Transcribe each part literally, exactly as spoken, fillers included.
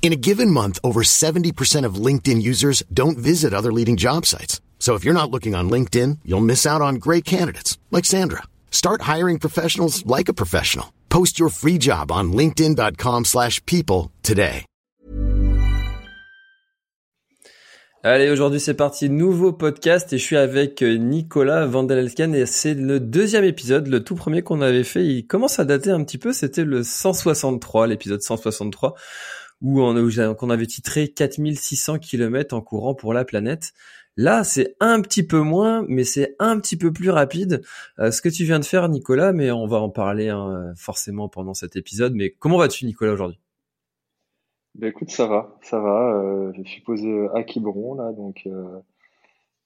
In a given month, over seventy percent of LinkedIn users don't visit other leading job sites. So if you're not looking on LinkedIn, you'll miss out on great candidates, like Sandra. Start hiring professionals like a professional. Post your free job on linkedin dot com slash people today. Allez, aujourd'hui c'est parti, nouveau podcast et je suis avec Nicolas Vandenelsken et c'est le deuxième épisode, le tout premier qu'on avait fait, il commence à dater un petit peu, c'était le cent soixante-trois, l'épisode cent soixante-trois, où on, qu'on avait titré quatre mille six cents kilomètres en courant pour la planète. Là, c'est un petit peu moins, mais c'est un petit peu plus rapide. Euh, ce que tu viens de faire, Nicolas, mais on va en parler hein, forcément pendant cet épisode, mais comment vas-tu, Nicolas, aujourd'hui ? Ben écoute, ça va, ça va. Euh, je suis posé à Quiberon, là, donc euh,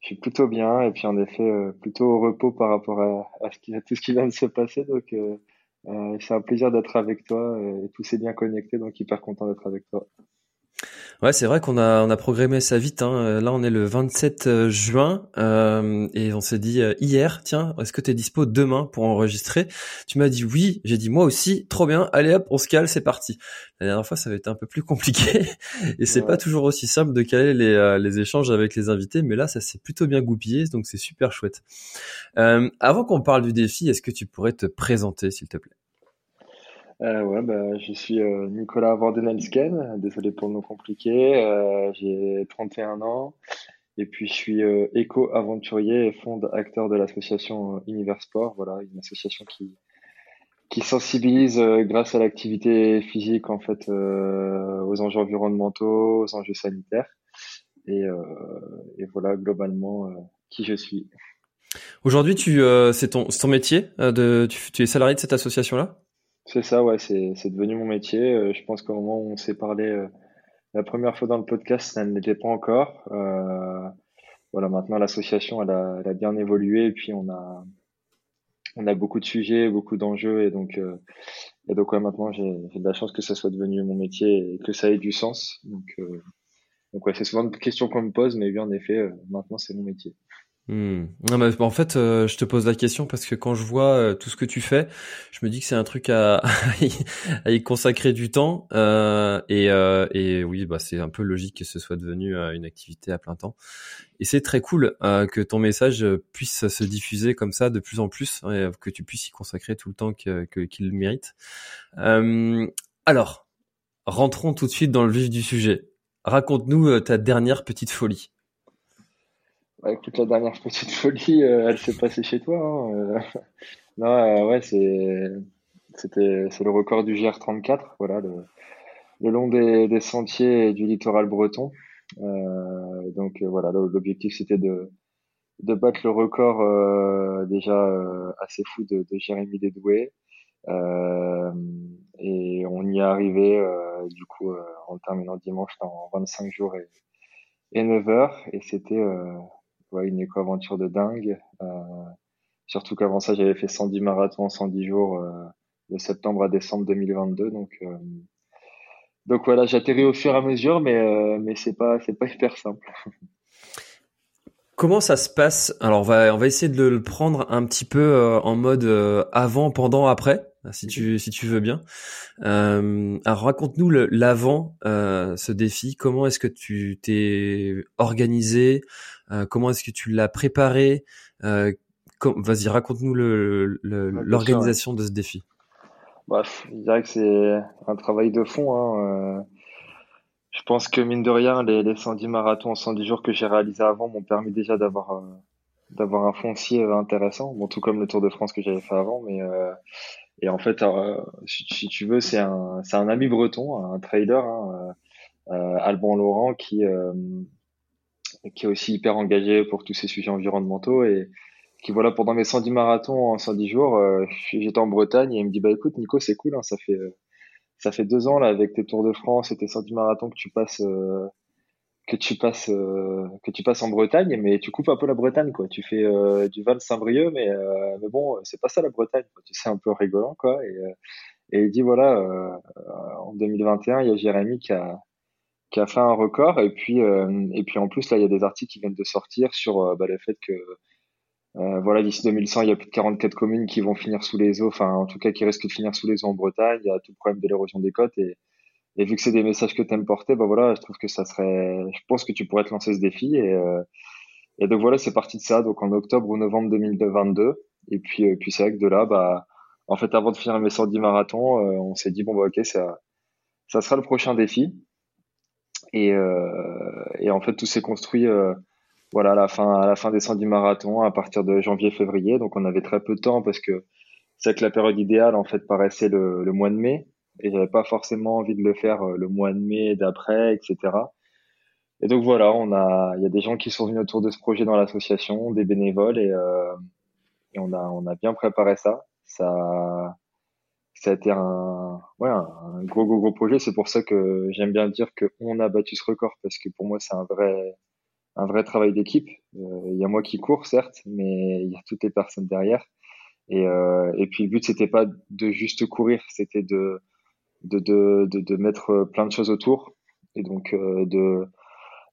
je suis plutôt bien. Et puis, en effet, euh, plutôt au repos par rapport à, à, ce qui, à tout ce qui vient de se passer. Donc, euh, euh, c'est un plaisir d'être avec toi. Et tout s'est bien connecté, donc hyper content d'être avec toi. Ouais, c'est vrai qu'on a on a programmé ça vite, hein. Là, on est le vingt-sept juin euh, et on s'est dit euh, hier, tiens, est-ce que t'es dispo demain pour enregistrer ? Tu m'as dit oui, j'ai dit moi aussi, trop bien, allez hop, on se cale, c'est parti. La dernière fois, ça avait été un peu plus compliqué et c'est ouais. Pas toujours aussi simple de caler les euh, les échanges avec les invités, mais là, ça s'est plutôt bien goupillé, donc c'est super chouette. Euh, avant qu'on parle du défi, est-ce que tu pourrais te présenter, s'il te plaît ? Euh, ouais, bah, je suis euh, Nicolas Vandenelsken, désolé pour le nom compliqué, euh, j'ai trente et un ans et puis je suis euh, éco-aventurier et fondateur de l'association euh, Universport, voilà, une association qui, qui sensibilise euh, grâce à l'activité physique en fait euh, aux enjeux environnementaux, aux enjeux sanitaires et, euh, et voilà globalement euh, qui je suis. Aujourd'hui, tu, euh, c'est, ton, c'est ton métier, euh, de, tu, tu es salarié de cette association-là ? C'est ça, ouais, c'est, c'est devenu mon métier. Euh, je pense qu'au moment où on s'est parlé euh, la première fois dans le podcast, ça ne l'était pas encore. Euh, voilà, maintenant l'association, elle a, elle a bien évolué et puis on a, on a beaucoup de sujets, beaucoup d'enjeux et donc, euh, et donc ouais, maintenant j'ai, j'ai de la chance que ça soit devenu mon métier et que ça ait du sens. Donc, euh, donc ouais, c'est souvent une question qu'on me pose, mais oui, en effet, euh, maintenant c'est mon métier. Hum. Non, mais en fait, euh, je te pose la question parce que quand je vois euh, tout ce que tu fais, je me dis que c'est un truc à, à y consacrer du temps euh, et, euh, et oui, bah c'est un peu logique que ce soit devenu euh, une activité à plein temps. Et c'est très cool euh, que ton message puisse se diffuser comme ça de plus en plus, hein, que tu puisses y consacrer tout le temps que, que, qu'il le mérite. Euh, alors, rentrons tout de suite dans le vif du sujet. Raconte-nous euh, ta dernière petite folie. Bah, écoute, la dernière petite folie, euh, elle s'est passée chez toi. Hein, euh... Non, euh, ouais, c'est, c'était, c'est le record du G R trente-quatre, voilà, le, le long des, des sentiers du littoral breton. Euh, donc euh, voilà, le, l'objectif c'était de, de battre le record euh, déjà euh, assez fou de, de Jérémy Dédoué. Euh, et on y est arrivé, euh, du coup, euh, en terminant dimanche en vingt-cinq jours et, et neuf heures, et c'était euh, ouais, une éco-aventure de dingue. Euh, surtout qu'avant ça, j'avais fait cent dix marathons en cent dix jours euh, de septembre à décembre deux mille vingt-deux. Donc, euh, donc voilà, j'atterris au fur et à mesure, mais, euh, mais c'est pas, c'est pas hyper simple. Comment ça se passe ? Alors, on va, on va essayer de le prendre un petit peu euh, en mode euh, avant, pendant, après, si tu, si tu veux bien. Euh, alors, raconte-nous le, l'avant, euh, ce défi. Comment est-ce que tu t'es organisé ? euh, Comment est-ce que tu l'as préparé ? euh, com- Vas-y, raconte-nous le, le, ouais, l'organisation de ce défi. Bref, je dirais que c'est un travail de fond, hein. Euh... Je pense que mine de rien, les, les cent dix marathons en cent dix jours que j'ai réalisés avant m'ont permis déjà d'avoir, euh, d'avoir un foncier euh, intéressant. Bon, tout comme le Tour de France que j'avais fait avant, mais, euh, et en fait, euh, si, si tu veux, c'est un, c'est un ami breton, un trailer, hein, euh, Alban Laurent, qui, euh, qui est aussi hyper engagé pour tous ces sujets environnementaux et qui, voilà, pendant mes cent dix marathons en cent dix jours, euh, j'étais en Bretagne et il me dit, bah, écoute, Nico, c'est cool, hein, ça fait, euh, ça fait deux ans là avec tes Tours de France et tes sorties marathon que tu passes euh, que tu passes euh, que tu passes en Bretagne, mais tu coupes un peu la Bretagne quoi. Tu fais euh, du Val-Saint-Brieuc, mais euh, mais bon, c'est pas ça la Bretagne quoi. Tu sais, un peu rigolant quoi. Et euh, et il dit voilà, euh, en deux mille vingt et un, il y a Jérémy qui a qui a fait un record, et puis euh, et puis en plus là il y a des articles qui viennent de sortir sur euh, bah, le fait que Euh, voilà, d'ici deux mille cent, il y a plus de quarante-quatre communes qui vont finir sous les eaux, enfin, en tout cas, qui risquent de finir sous les eaux en Bretagne. Il y a tout le problème de l'érosion des côtes. Et, et vu que c'est des messages que t'aimes porter, ben voilà, je trouve que ça serait, je pense que tu pourrais te lancer ce défi. Et, euh, et donc voilà, c'est parti de ça. Donc en octobre ou novembre deux mille vingt-deux. Et puis, euh, puis c'est vrai que de là, bah, en fait, avant de finir mes sorties marathon, euh, on s'est dit, bon, bah, ok, ça, ça sera le prochain défi. Et, euh, et en fait, tout s'est construit, euh, Voilà, à la fin, à la fin des cent dix marathons, à partir de janvier-février, donc on avait très peu de temps parce que c'est que la période idéale, en fait, paraissait le, le mois de mai, et j'avais pas forcément envie de le faire le mois de mai d'après, et cetera. Et donc voilà, on a, il y a des gens qui sont venus autour de ce projet dans l'association, des bénévoles, et, euh, et on a, on a bien préparé ça. Ça, ça a été un, ouais, un gros, gros, gros projet. C'est pour ça que j'aime bien dire que on a battu ce record, parce que pour moi, c'est un vrai, un vrai travail d'équipe. Euh, il y a moi qui cours, certes, mais il y a toutes les personnes derrière. Et, euh, et puis, le but, c'était pas de juste courir, c'était de, de, de, de, de mettre plein de choses autour. Et donc, euh, de,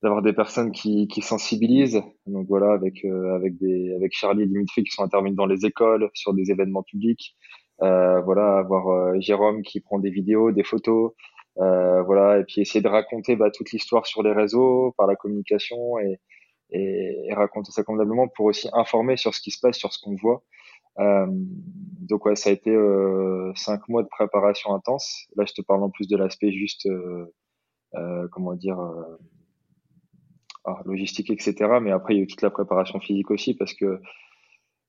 d'avoir des personnes qui, qui sensibilisent. Donc, voilà, avec, euh, avec des, avec Charlie et Dimitri qui sont intervenus dans les écoles, sur des événements publics. Euh, voilà, avoir euh, Jérôme qui prend des vidéos, des photos. Euh, voilà, et puis essayer de raconter bah, toute l'histoire sur les réseaux, par la communication, et, et, et raconter ça convenablement pour aussi informer sur ce qui se passe, sur ce qu'on voit. Euh, donc ouais, ça a été euh, cinq mois de préparation intense. Là, je te parle en plus de l'aspect juste, euh, euh, comment dire, euh, alors, logistique, et cetera. Mais après, il y a eu toute la préparation physique aussi, parce que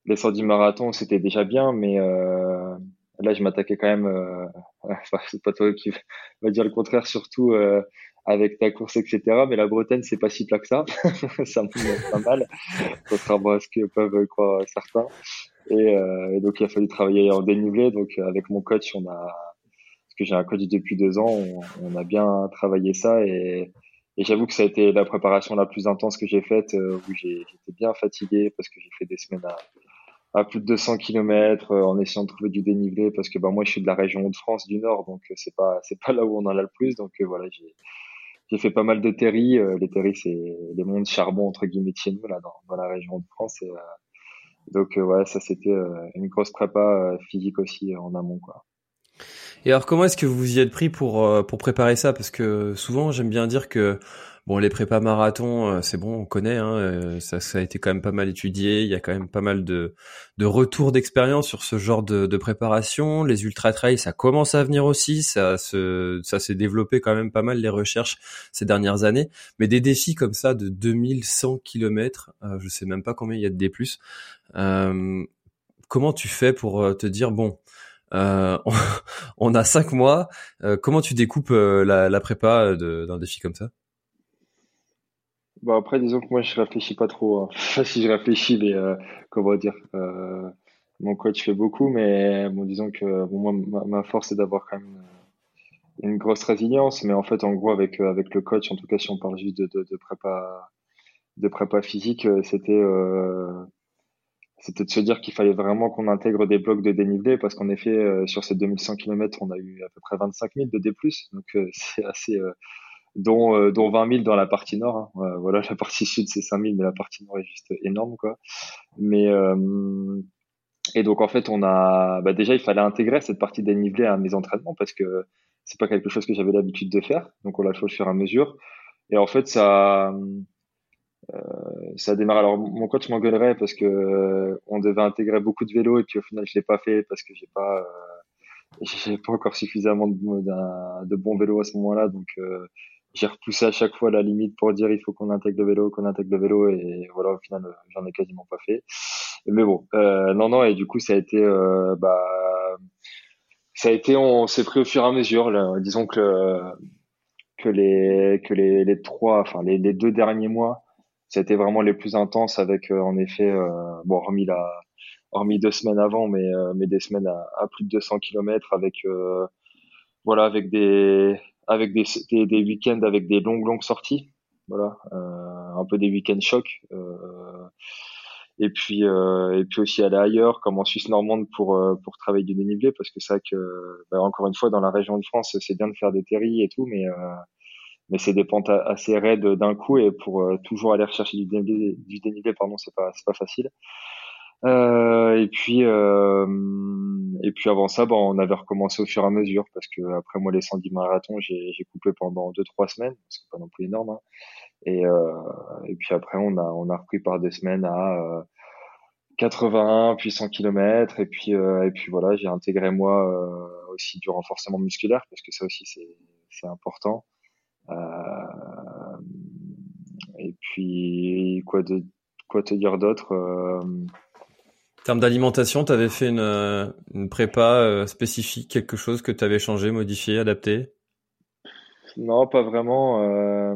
les sorties marathon, c'était déjà bien, mais... Euh, Là, je m'attaquais quand même, euh, enfin, c'est pas toi qui va dire le contraire, surtout euh, avec ta course, et cetât. Mais la Bretagne, c'est pas si plat que ça. Ça me fait pas mal, contrairement à ce que peuvent croire certains. Et, euh, et donc, il a fallu travailler en dénivelé. Donc, avec mon coach, on a, parce que j'ai un coach depuis deux ans, on, on a bien travaillé ça. Et, et j'avoue que ça a été la préparation la plus intense que j'ai faite, euh, où j'ai, j'étais bien fatigué parce que j'ai fait des semaines à... à plus de deux cents kilomètres, euh, en essayant de trouver du dénivelé, parce que bah moi je suis de la région Hauts-de-France du Nord, donc euh, c'est pas c'est pas là où on en a le plus, donc euh, voilà, j'ai j'ai fait pas mal de terris. Euh, les terris, c'est les monts de charbon entre guillemets de chez nous là dans, dans la région Hauts-de-France, et euh, donc euh, ouais, ça c'était euh, une grosse prépa euh, physique aussi euh, en amont quoi. Et alors, comment est-ce que vous y êtes pris pour euh, pour préparer ça, parce que souvent j'aime bien dire que bon, les prépas marathon, c'est bon, on connaît, hein, ça, ça a été quand même pas mal étudié, il y a quand même pas mal de, de retours d'expérience sur ce genre de, de préparation. Les ultra-trails, ça commence à venir aussi, ça, se, ça s'est développé quand même pas mal, les recherches ces dernières années. Mais des défis comme ça de deux mille cent kilomètres, euh, je sais même pas combien il y a de D+, euh, comment tu fais pour te dire, bon, euh, on, on a cinq mois, euh, comment tu découpes euh, la, la prépa de, d'un défi comme ça? Bah après, disons que moi je réfléchis pas trop, hein. Enfin, si je réfléchis, mais euh, comment dire, euh, mon coach fait beaucoup, mais bon, disons que bon, moi ma, ma force c'est d'avoir quand même une grosse résilience, mais en fait en gros avec avec le coach, en tout cas si on parle juste de de, de prépa de prépa physique, c'était euh, c'était de se dire qu'il fallait vraiment qu'on intègre des blocs de dénivelé, parce qu'en effet euh, sur ces deux mille cent kilomètres on a eu à peu près vingt-cinq mille de D+, donc euh, c'est assez euh, dont euh, dont vingt mille dans la partie nord, hein. Euh, voilà, la partie sud c'est cinq mille, mais la partie nord est juste énorme quoi. Mais euh, et donc en fait on a bah déjà il fallait intégrer cette partie dénivelée à mes entraînements, parce que c'est pas quelque chose que j'avais l'habitude de faire, donc on l'a fait au fur et à mesure. Et en fait ça euh, ça démarre. Alors mon coach m'engueulerait parce que euh, on devait intégrer beaucoup de vélo, et puis au final je l'ai pas fait parce que j'ai pas euh, j'ai pas encore suffisamment de, de bons vélos à ce moment-là, donc euh, j'ai repoussé à chaque fois la limite pour dire il faut qu'on intègre le vélo, qu'on intègre le vélo, et voilà, au final, j'en ai quasiment pas fait. Mais bon, euh, non, non, et du coup, ça a été, euh, bah, ça a été, on s'est pris au fur et à mesure, là. Disons que, que les, que les, les trois, enfin, les, les deux derniers mois, ça a été vraiment les plus intenses avec, en effet, euh, bon, hormis la, hormis deux semaines avant, mais, euh, mais des semaines à, à plus de deux cents kilomètres avec, euh, voilà, avec des avec des, des, des week-ends, avec des longues longues sorties, voilà, euh, un peu des week-ends choc, euh, et puis euh, et puis aussi aller ailleurs, comme en Suisse-Normande, pour euh, pour travailler du dénivelé, parce que c'est vrai que bah, encore une fois, dans la région de France, c'est bien de faire des terris et tout, mais euh, mais c'est des pentes assez raides d'un coup, et pour euh, toujours aller rechercher du dénivelé, du dénivelé pardon, c'est pas c'est pas facile. Euh, et puis euh, et puis avant ça, bon, on avait recommencé au fur et à mesure, parce que après moi les cent dix marathons, j'ai j'ai coupé pendant deux trois semaines, parce que pas non plus énorme, hein. Et euh, et puis après on a on a repris par des semaines à euh, quatre-vingt-un, puis cent kilomètres, et puis euh, et puis voilà, j'ai intégré moi euh, aussi du renforcement musculaire, parce que ça aussi c'est c'est important. Euh, et puis quoi de quoi te dire d'autre, euh, en termes d'alimentation, tu avais fait une, une prépa euh, spécifique, quelque chose que tu avais changé, modifié, adapté? Non, pas vraiment. Euh,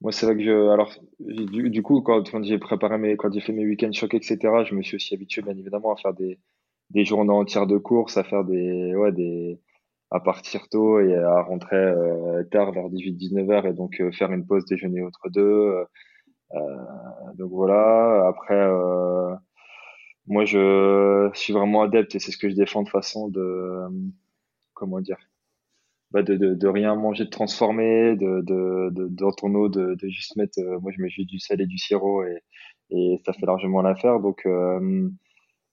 moi, c'est vrai que je, alors, du, du coup, quand, quand j'ai préparé mes, quand j'ai fait mes week-ends chocs, et cetera, je me suis aussi habitué, bien évidemment, à faire des, des journées entières de course, à faire des, ouais, des, à partir tôt et à rentrer euh, tard, vers dix-huit, dix-neuf heures, et donc euh, faire une pause déjeuner entre deux. Euh, donc voilà. Après, euh, moi, je suis vraiment adepte, et c'est ce que je défends, de façon de, comment dire, bah de, de, de rien manger, de transformer, de, de, de, dans ton eau, de, de juste mettre, euh, moi je mets juste du sel et du sirop, et, et ça fait largement l'affaire. Donc, euh,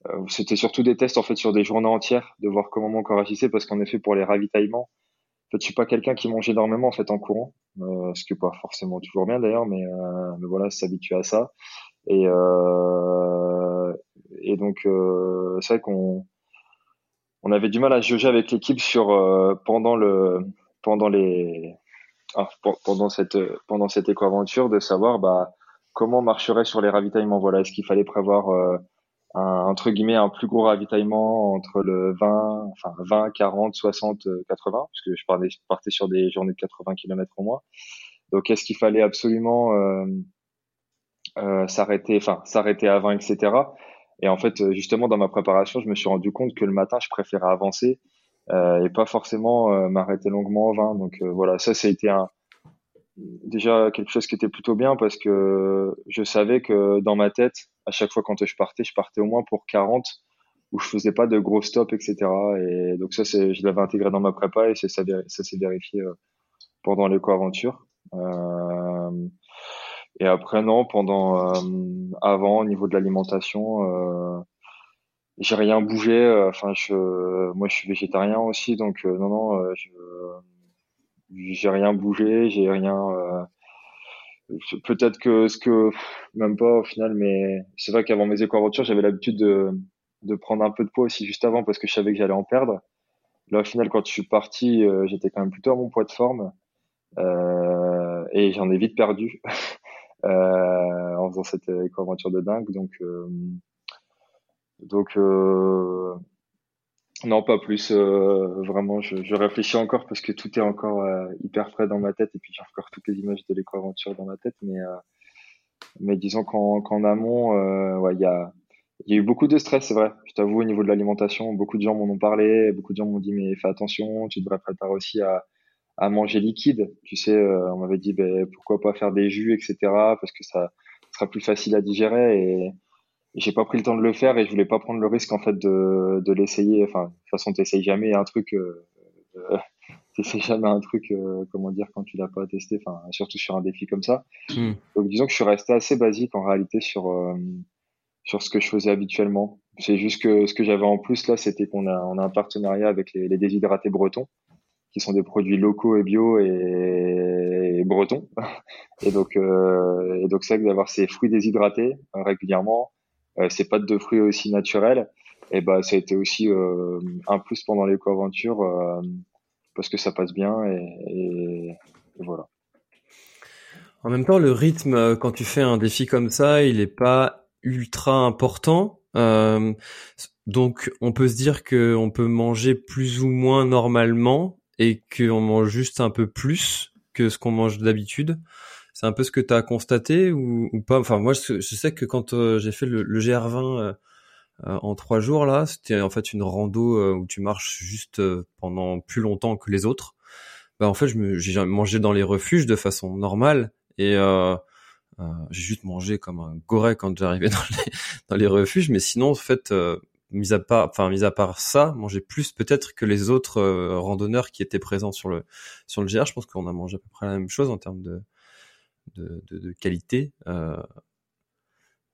euh, c'était surtout des tests, en fait, sur des journées entières, de voir comment mon corps agissait, parce qu'en effet, pour les ravitaillements, en fait, je suis pas quelqu'un qui mange énormément, en fait, en courant, euh, ce qui est pas forcément toujours bien d'ailleurs, mais, euh, mais voilà, s'habituer à ça. Et, euh, et donc, euh, c'est vrai qu'on, on avait du mal à jauger avec l'équipe sur, euh, pendant le, pendant les, ah, p- pendant cette, pendant cette éco-aventure, de savoir, bah, comment on marcherait sur les ravitaillements. Voilà, est-ce qu'il fallait prévoir, euh, un, entre guillemets, un plus gros ravitaillement entre le vingt, enfin, vingt, quarante, soixante, quatre-vingts, parce que je partais, je partais sur des journées de quatre-vingts kilomètres au mois. Donc, est-ce qu'il fallait absolument, euh, Euh, s'arrêter, enfin s'arrêter avant, et cetera. Et en fait, justement, dans ma préparation, je me suis rendu compte que le matin, je préférais avancer euh, et pas forcément euh, m'arrêter longuement en vain. Donc euh, voilà, ça, ça a été un... déjà quelque chose qui était plutôt bien, parce que je savais que dans ma tête, à chaque fois quand je partais, je partais au moins pour quarante, où je faisais pas de gros stops, et cetera. Et donc ça, c'est, je l'avais intégré dans ma prépa, et ça, ça, ça s'est vérifié euh, pendant l'éco-aventure. Euh... Et après, non, pendant, euh, avant, au niveau de l'alimentation, euh, j'ai rien bougé. Enfin, euh, je, moi, je suis végétarien aussi, donc euh, non, non, euh, je, j'ai rien bougé, j'ai rien. Euh, je, peut-être que ce que, pff, même pas au final, mais c'est vrai qu'avant mes éco-aventures, j'avais l'habitude de, de prendre un peu de poids aussi juste avant, parce que je savais que j'allais en perdre. Là, au final, quand je suis parti, euh, j'étais quand même plutôt à mon poids de forme, euh, et j'en ai vite perdu. Euh, en faisant cette éco-aventure de dingue, donc euh, donc euh, non, pas plus, euh, vraiment, je, je réfléchis encore, parce que tout est encore euh, hyper frais dans ma tête, et puis j'ai encore toutes les images de l'éco-aventure dans ma tête, mais euh, mais disons qu'en, qu'en amont, euh, ouais, il y a il y a eu beaucoup de stress, c'est vrai, je t'avoue, au niveau de l'alimentation. Beaucoup de gens m'en ont parlé, beaucoup de gens m'ont dit, mais fais attention, tu devrais préparer aussi à à manger liquide, tu sais, euh, on m'avait dit, ben, pourquoi pas faire des jus, et cetera, parce que ça sera plus facile à digérer, et, et j'ai pas pris le temps de le faire, et je voulais pas prendre le risque, en fait, de, de l'essayer. Enfin, de toute façon, t'essayes jamais un truc, euh, euh, t'essayes jamais un truc, euh, comment dire, quand tu l'as pas testé, enfin, surtout sur un défi comme ça. Mmh. Donc, disons que je suis resté assez basique, en réalité, sur, euh, sur ce que je faisais habituellement. C'est juste que ce que j'avais en plus, là, c'était qu'on a, on a un partenariat avec les, les déshydratés bretons, qui sont des produits locaux et bio et, et bretons. Et donc, euh, et donc, c'est vrai que d'avoir ces fruits déshydratés euh, régulièrement, euh, ces pâtes de fruits aussi naturelles, et ben, bah, ça a été aussi, euh, un plus pendant l'éco-aventure, euh, parce que ça passe bien, et, et, et voilà. En même temps, le rythme, quand tu fais un défi comme ça, il est pas ultra important. Euh, donc, on peut se dire que on peut manger plus ou moins normalement, et qu'on mange juste un peu plus que ce qu'on mange d'habitude. C'est un peu ce que tu as constaté, ou, ou pas? Enfin, moi, je, je sais que quand euh, j'ai fait le, le G R vingt euh, euh, en trois jours là. C'était en fait une rando euh, où tu marches juste euh, pendant plus longtemps que les autres. Bah en fait, je me, j'ai mangé dans les refuges de façon normale et euh, euh, j'ai juste mangé comme un goret quand j'arrivais dans les dans les refuges. Mais sinon, en fait, euh, mis à part, enfin mis à part ça, manger plus peut-être que les autres euh, randonneurs qui étaient présents sur le sur le G R. Je pense qu'on a mangé à peu près la même chose en termes de de, de, de qualité. Euh,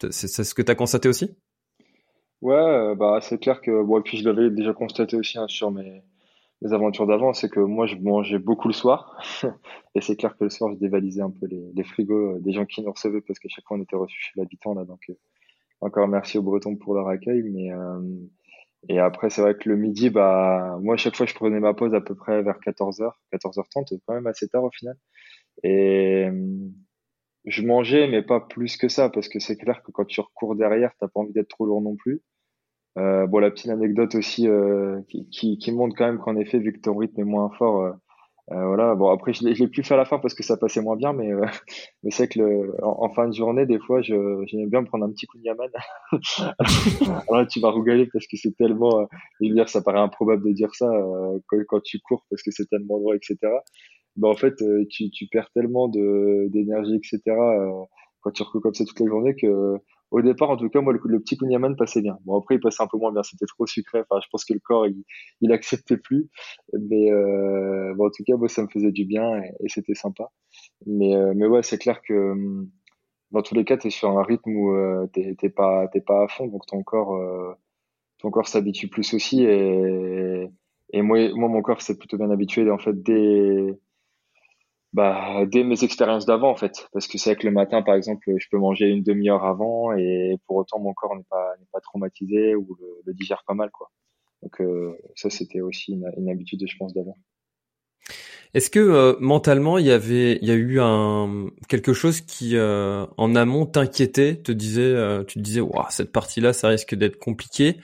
C'est, c'est ce que tu as constaté aussi? Ouais, euh, bah, c'est clair que, bon, et puis je l'avais déjà constaté aussi hein, sur mes, mes aventures d'avant, c'est que moi je mangeais beaucoup le soir, et c'est clair que le soir je dévalisais un peu les, les frigos euh, des gens qui nous recevaient, parce qu'à chaque fois on était reçus chez l'habitant, là, donc euh, encore merci aux Bretons pour leur accueil, mais euh, et après c'est vrai que le midi, bah, moi à chaque fois je prenais ma pause à peu près vers quatorze heures, quatorze heures trente, quand même assez tard au final, et. Euh, Je mangeais, mais pas plus que ça, parce que c'est clair que quand tu recours derrière, t'as pas envie d'être trop lourd non plus. Euh, bon, la petite anecdote aussi euh, qui, qui, qui montre quand même qu'en effet, vu que ton rythme est moins fort, euh, euh, voilà. Bon, après, je l'ai, je l'ai plus fait à la fin parce que ça passait moins bien, mais euh, mais c'est que le, en, en fin de journée, des fois, je j'aimais bien me prendre un petit coup de yaman. Alors là, tu vas rigoler parce que c'est tellement, euh, je veux dire, ça paraît improbable de dire ça euh, quand, quand tu cours parce que c'est tellement lourd, et cetera. Bah en fait, tu, tu perds tellement de, d'énergie, et cetera, euh, quand tu recours comme ça toute la journée que, au départ, en tout cas, moi, le, le petit kunyaman passait bien. Bon, après, il passait un peu moins bien, c'était trop sucré. Enfin, je pense que le corps, il, il acceptait plus. Mais, euh, bon, en tout cas, moi, ça me faisait du bien et, et c'était sympa. Mais, euh, mais ouais, c'est clair que, dans tous les cas, t'es sur un rythme où euh, t'es, t'es pas, t'es pas à fond, donc ton corps, euh, ton corps s'habitue plus aussi. Et, et moi, moi, mon corps s'est plutôt bien habitué, en fait, dès, Bah, dès mes expériences d'avant, en fait. Parce que c'est vrai que le matin, par exemple, je peux manger une demi-heure avant et pour autant, mon corps n'est pas, n'est pas traumatisé ou le, le digère pas mal, quoi. Donc, euh, ça, c'était aussi une, une habitude, je pense, d'avant. Est-ce que, euh, mentalement, il y avait, il y a eu un, quelque chose qui, euh, en amont, t'inquiétait, te disait, euh, tu te disais, waouh, cette partie-là, ça risque d'être compliqué.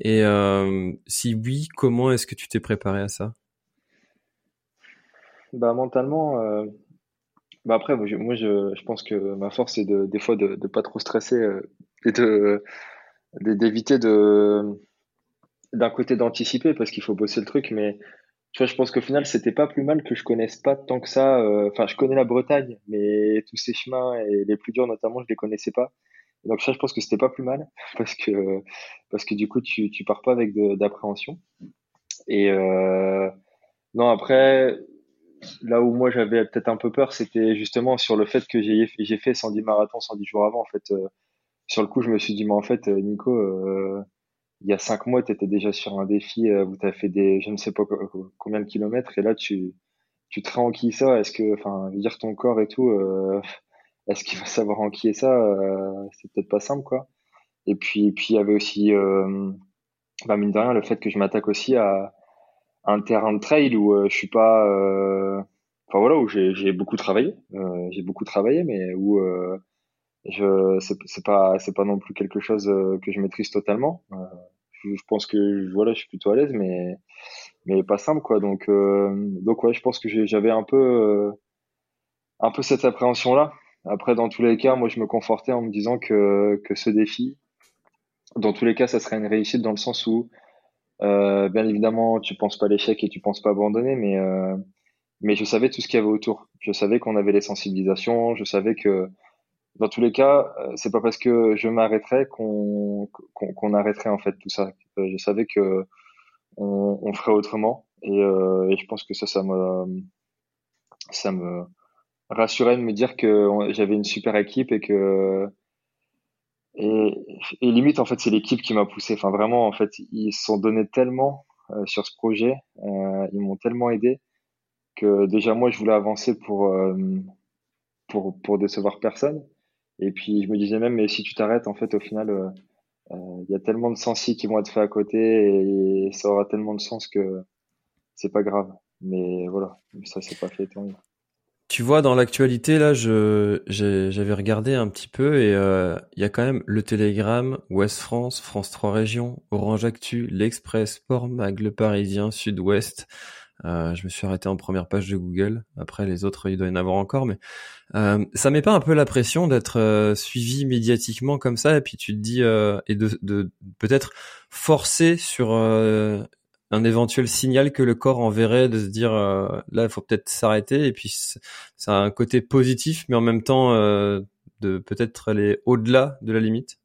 Et, euh, si oui, comment est-ce que tu t'es préparé à ça? Bah mentalement, euh, bah après moi, je, moi je, je pense que ma force c'est de des fois de, de pas trop stresser euh, et de, de d'éviter de d'un côté d'anticiper parce qu'il faut bosser le truc, mais tu vois je pense qu'au final c'était pas plus mal que je connaisse pas tant que ça. Enfin euh, je connais la Bretagne, mais tous ces chemins et les plus durs notamment je les connaissais pas. Donc ça je pense que c'était pas plus mal parce que parce que du coup tu tu pars pas avec de, d'appréhension. Et euh, non après. Là où moi j'avais peut-être un peu peur, c'était justement sur le fait que j'ai, j'ai fait cent dix marathons cent dix jours avant. En fait, euh, sur le coup, je me suis dit, mais en fait, Nico, euh, il y a cinq mois, tu étais déjà sur un défi euh, où tu as fait des, je ne sais pas combien de kilomètres, et là, tu, tu te réenquilles ça. Est-ce que, enfin, dire ton corps et tout, euh, est-ce qu'il va savoir enquiller ça euh, c'est peut-être pas simple, quoi. Et puis, et puis, il y avait aussi, euh, bah, mine de rien, le fait que je m'attaque aussi à, un terrain de trail où euh, je suis pas euh... enfin voilà où j'ai j'ai beaucoup travaillé euh, j'ai beaucoup travaillé mais où euh, je c'est, c'est pas c'est pas non plus quelque chose euh, que je maîtrise totalement euh, je, je pense que voilà je suis plutôt à l'aise mais mais pas simple quoi donc euh, donc ouais je pense que j'ai, j'avais un peu euh, un peu cette appréhension là. Après dans tous les cas moi je me confortais en me disant que que ce défi dans tous les cas ça serait une réussite dans le sens où Euh, bien évidemment, tu penses pas à l'échec et tu penses pas abandonner, mais euh, mais je savais tout ce qu'il y avait autour. Je savais qu'on avait les sensibilisations, je savais que dans tous les cas, euh, c'est pas parce que je m'arrêterais qu'on qu'on, qu'on arrêterait en fait tout ça. Euh, je savais que on, on ferait autrement et, euh, et je pense que ça, ça me ça me rassurait de me dire que on, j'avais une super équipe et que Et, et limite en fait c'est l'équipe qui m'a poussé. Enfin vraiment en fait ils se sont donnés tellement euh, sur ce projet, euh, ils m'ont tellement aidé que déjà moi je voulais avancer pour euh, pour pour décevoir personne. Et puis je me disais même mais si tu t'arrêtes en fait au final euh, euh, y a tellement de sensi qui vont être faits à côté et ça aura tellement de sens que c'est pas grave. Mais voilà ça c'est pas fait tant mieux. Tu vois, dans l'actualité, là, je, j'ai, j'avais regardé un petit peu et il euh, y a quand même le Télégramme, Ouest France, France trois Régions, Orange Actu, L'Express, Sport Mag, Le Parisien, Sud-Ouest, Euh, je me suis arrêté en première page de Google. Après, les autres, il doit y en avoir encore, mais euh, ça met pas un peu la pression d'être euh, suivi médiatiquement comme ça, et puis tu te dis euh, et de, de peut-être forcer sur euh, un éventuel signal que le corps enverrait, de se dire euh, là, il faut peut-être s'arrêter. Et puis ça a un côté positif, mais en même temps euh, de peut-être aller au-delà de la limite.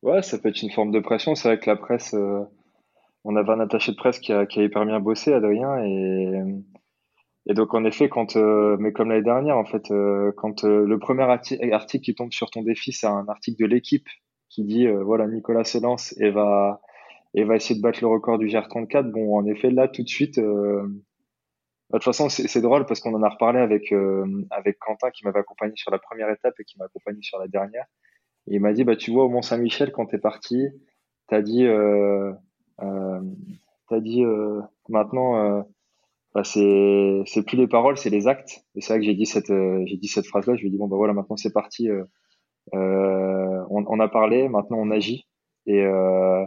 Ouais, ça peut être une forme de pression. C'est vrai que la presse. Euh... On avait un attaché de presse qui a, qui a hyper bien bossé, Adrien, et, et donc en effet, quand, euh, mais comme l'année dernière, en fait, euh, quand euh, le premier arti- article qui tombe sur ton défi, c'est un article de l'Équipe qui dit euh, voilà, Nicolas se lance et va et va essayer de battre le record du G R trente-quatre. Bon, en effet, là, tout de suite, euh, bah, de toute façon, c'est, c'est drôle parce qu'on en a reparlé avec euh, avec Quentin qui m'avait accompagné sur la première étape et qui m'a accompagné sur la dernière. Et il m'a dit bah tu vois au Mont-Saint-Michel quand t'es parti, t'as dit euh, Euh, t'as dit euh, maintenant euh, bah c'est c'est plus les paroles, c'est les actes, et c'est vrai que j'ai dit cette euh, j'ai dit cette phrase là. Je lui ai dit bon bah voilà, maintenant c'est parti, euh, euh, on, on a parlé, maintenant on agit, et euh,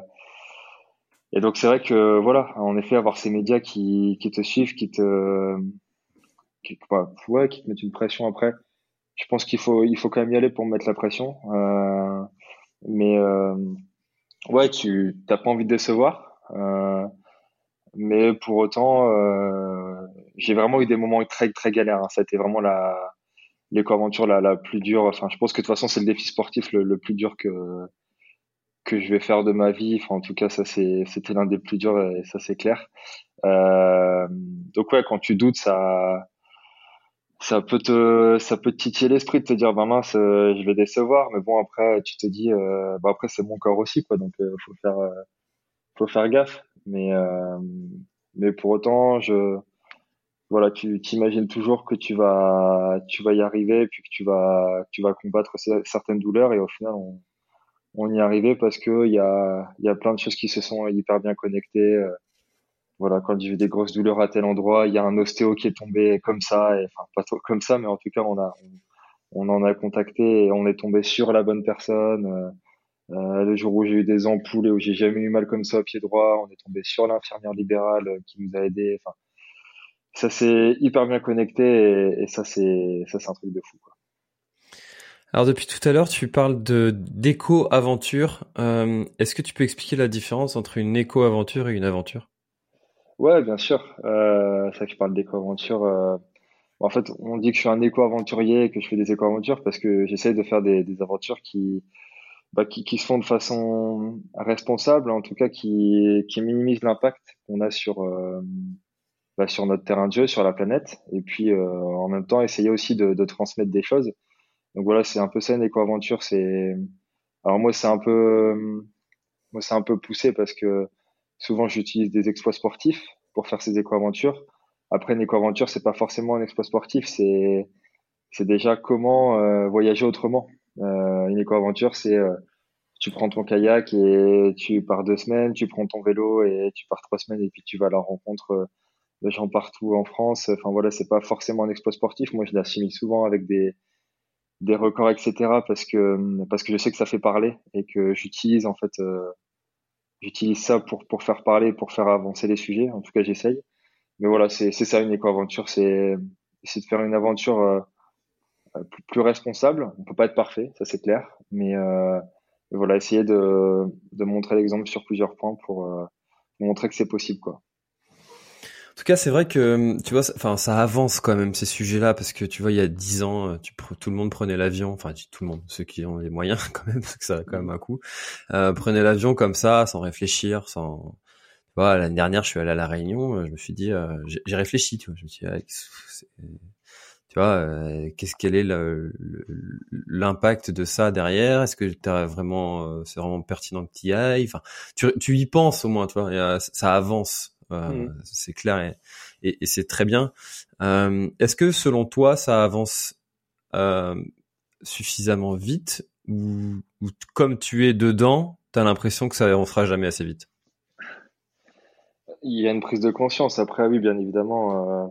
et donc c'est vrai que voilà, en effet, avoir ces médias qui qui te suivent, qui te qui, bah, ouais, qui te mettent une pression. Après, je pense qu'il faut il faut quand même y aller pour mettre la pression, euh, mais euh, ouais, tu t'as pas envie de décevoir, euh, mais pour autant, euh, j'ai vraiment eu des moments très très galères. Hein. Ça a été vraiment la l'éco-aventure la, la plus dure. Enfin, je pense que de toute façon, c'est le défi sportif le, le plus dur que que je vais faire de ma vie. Enfin, en tout cas, ça c'est c'était l'un des plus durs, et ça c'est clair. Euh, donc ouais, quand tu doutes, ça. Ça peut te, ça peut te titiller l'esprit de te dire, ben mince, euh, je vais décevoir, mais bon, après, tu te dis, euh, ben après, c'est mon corps aussi, quoi, donc, euh, faut faire, euh, faut faire gaffe. Mais, euh, mais pour autant, je, voilà, tu t'imagines toujours que tu vas, tu vas y arriver, puis que tu vas, tu vas combattre certaines douleurs, et au final, on, on y est arrivé parce que il y a, il y a plein de choses qui se sont hyper bien connectées, euh, voilà, quand j'ai eu des grosses douleurs à tel endroit, il y a un ostéo qui est tombé comme ça, et, enfin pas comme ça, mais en tout cas on a, on, on en a contacté et on est tombé sur la bonne personne. Euh, le jour où j'ai eu des ampoules et où j'ai jamais eu mal comme ça au pied droit, on est tombé sur l'infirmière libérale qui nous a aidés. Enfin, ça s'est hyper bien connecté, et, et ça c'est, ça c'est un truc de fou, quoi. Alors depuis tout à l'heure, tu parles de d'éco-aventure. Euh, est-ce que tu peux expliquer la différence entre une éco-aventure et une aventure ? Ouais, bien sûr. Euh, c'est vrai que je parle d'éco-aventure. Euh... Bon, en fait, on dit que je suis un éco-aventurier et que je fais des éco-aventures parce que j'essaie de faire des, des aventures qui, bah, qui, qui se font de façon responsable, en tout cas qui, qui minimisent l'impact qu'on a sur, euh, bah, sur notre terrain de jeu, sur la planète. Et puis, euh, en même temps, essayer aussi de, de transmettre des choses. Donc voilà, c'est un peu ça, une éco-aventure. C'est... Alors moi, c'est un peu, moi, c'est un peu poussé parce que souvent, j'utilise des exploits sportifs pour faire ces éco-aventures. Après, une éco-aventure, c'est pas forcément un exploit sportif, c'est c'est déjà comment euh, voyager autrement. Euh, une éco-aventure, c'est euh, tu prends ton kayak et tu pars deux semaines, tu prends ton vélo et tu pars trois semaines, et puis tu vas à la rencontre de gens partout en France. Enfin voilà, c'est pas forcément un exploit sportif. Moi, je l'assimile souvent avec des des records, et cetera. Parce que parce que je sais que ça fait parler et que j'utilise en fait. Euh, J'utilise ça pour, pour faire parler, pour faire avancer les sujets. En tout cas, j'essaye. Mais voilà, c'est, c'est ça, une éco-aventure. C'est, c'est de faire une aventure euh, plus, plus responsable. On peut pas être parfait, ça c'est clair. Mais euh, voilà, essayer de, de montrer l'exemple sur plusieurs points pour, euh, pour montrer que c'est possible, quoi. En tout cas, c'est vrai que, tu vois, ça, enfin, ça avance quand même, ces sujets-là, parce que, tu vois, il y a dix ans, tu, tout le monde prenait l'avion, enfin, tout le monde, ceux qui ont les moyens, quand même, parce que ça a quand même un coût, euh, prenaient l'avion comme ça, sans réfléchir, sans, tu vois, l'année dernière, je suis allé à la Réunion, je me suis dit, euh, j'ai, j'ai réfléchi, tu vois, je me suis dit, ah, c'est... tu vois, euh, qu'est-ce quel est le, le, l'impact de ça derrière? Est-ce que t'as vraiment, euh, c'est vraiment pertinent que t'y ailles? Enfin, tu, tu y penses, au moins, tu vois, et, euh, ça avance. Euh, mmh. C'est clair, et, et, et c'est très bien. Euh, est-ce que selon toi, ça avance euh, suffisamment vite, ou, ou comme tu es dedans, t'as l'impression que ça avancera jamais assez vite? Il y a une prise de conscience. Après, oui, bien évidemment. Euh,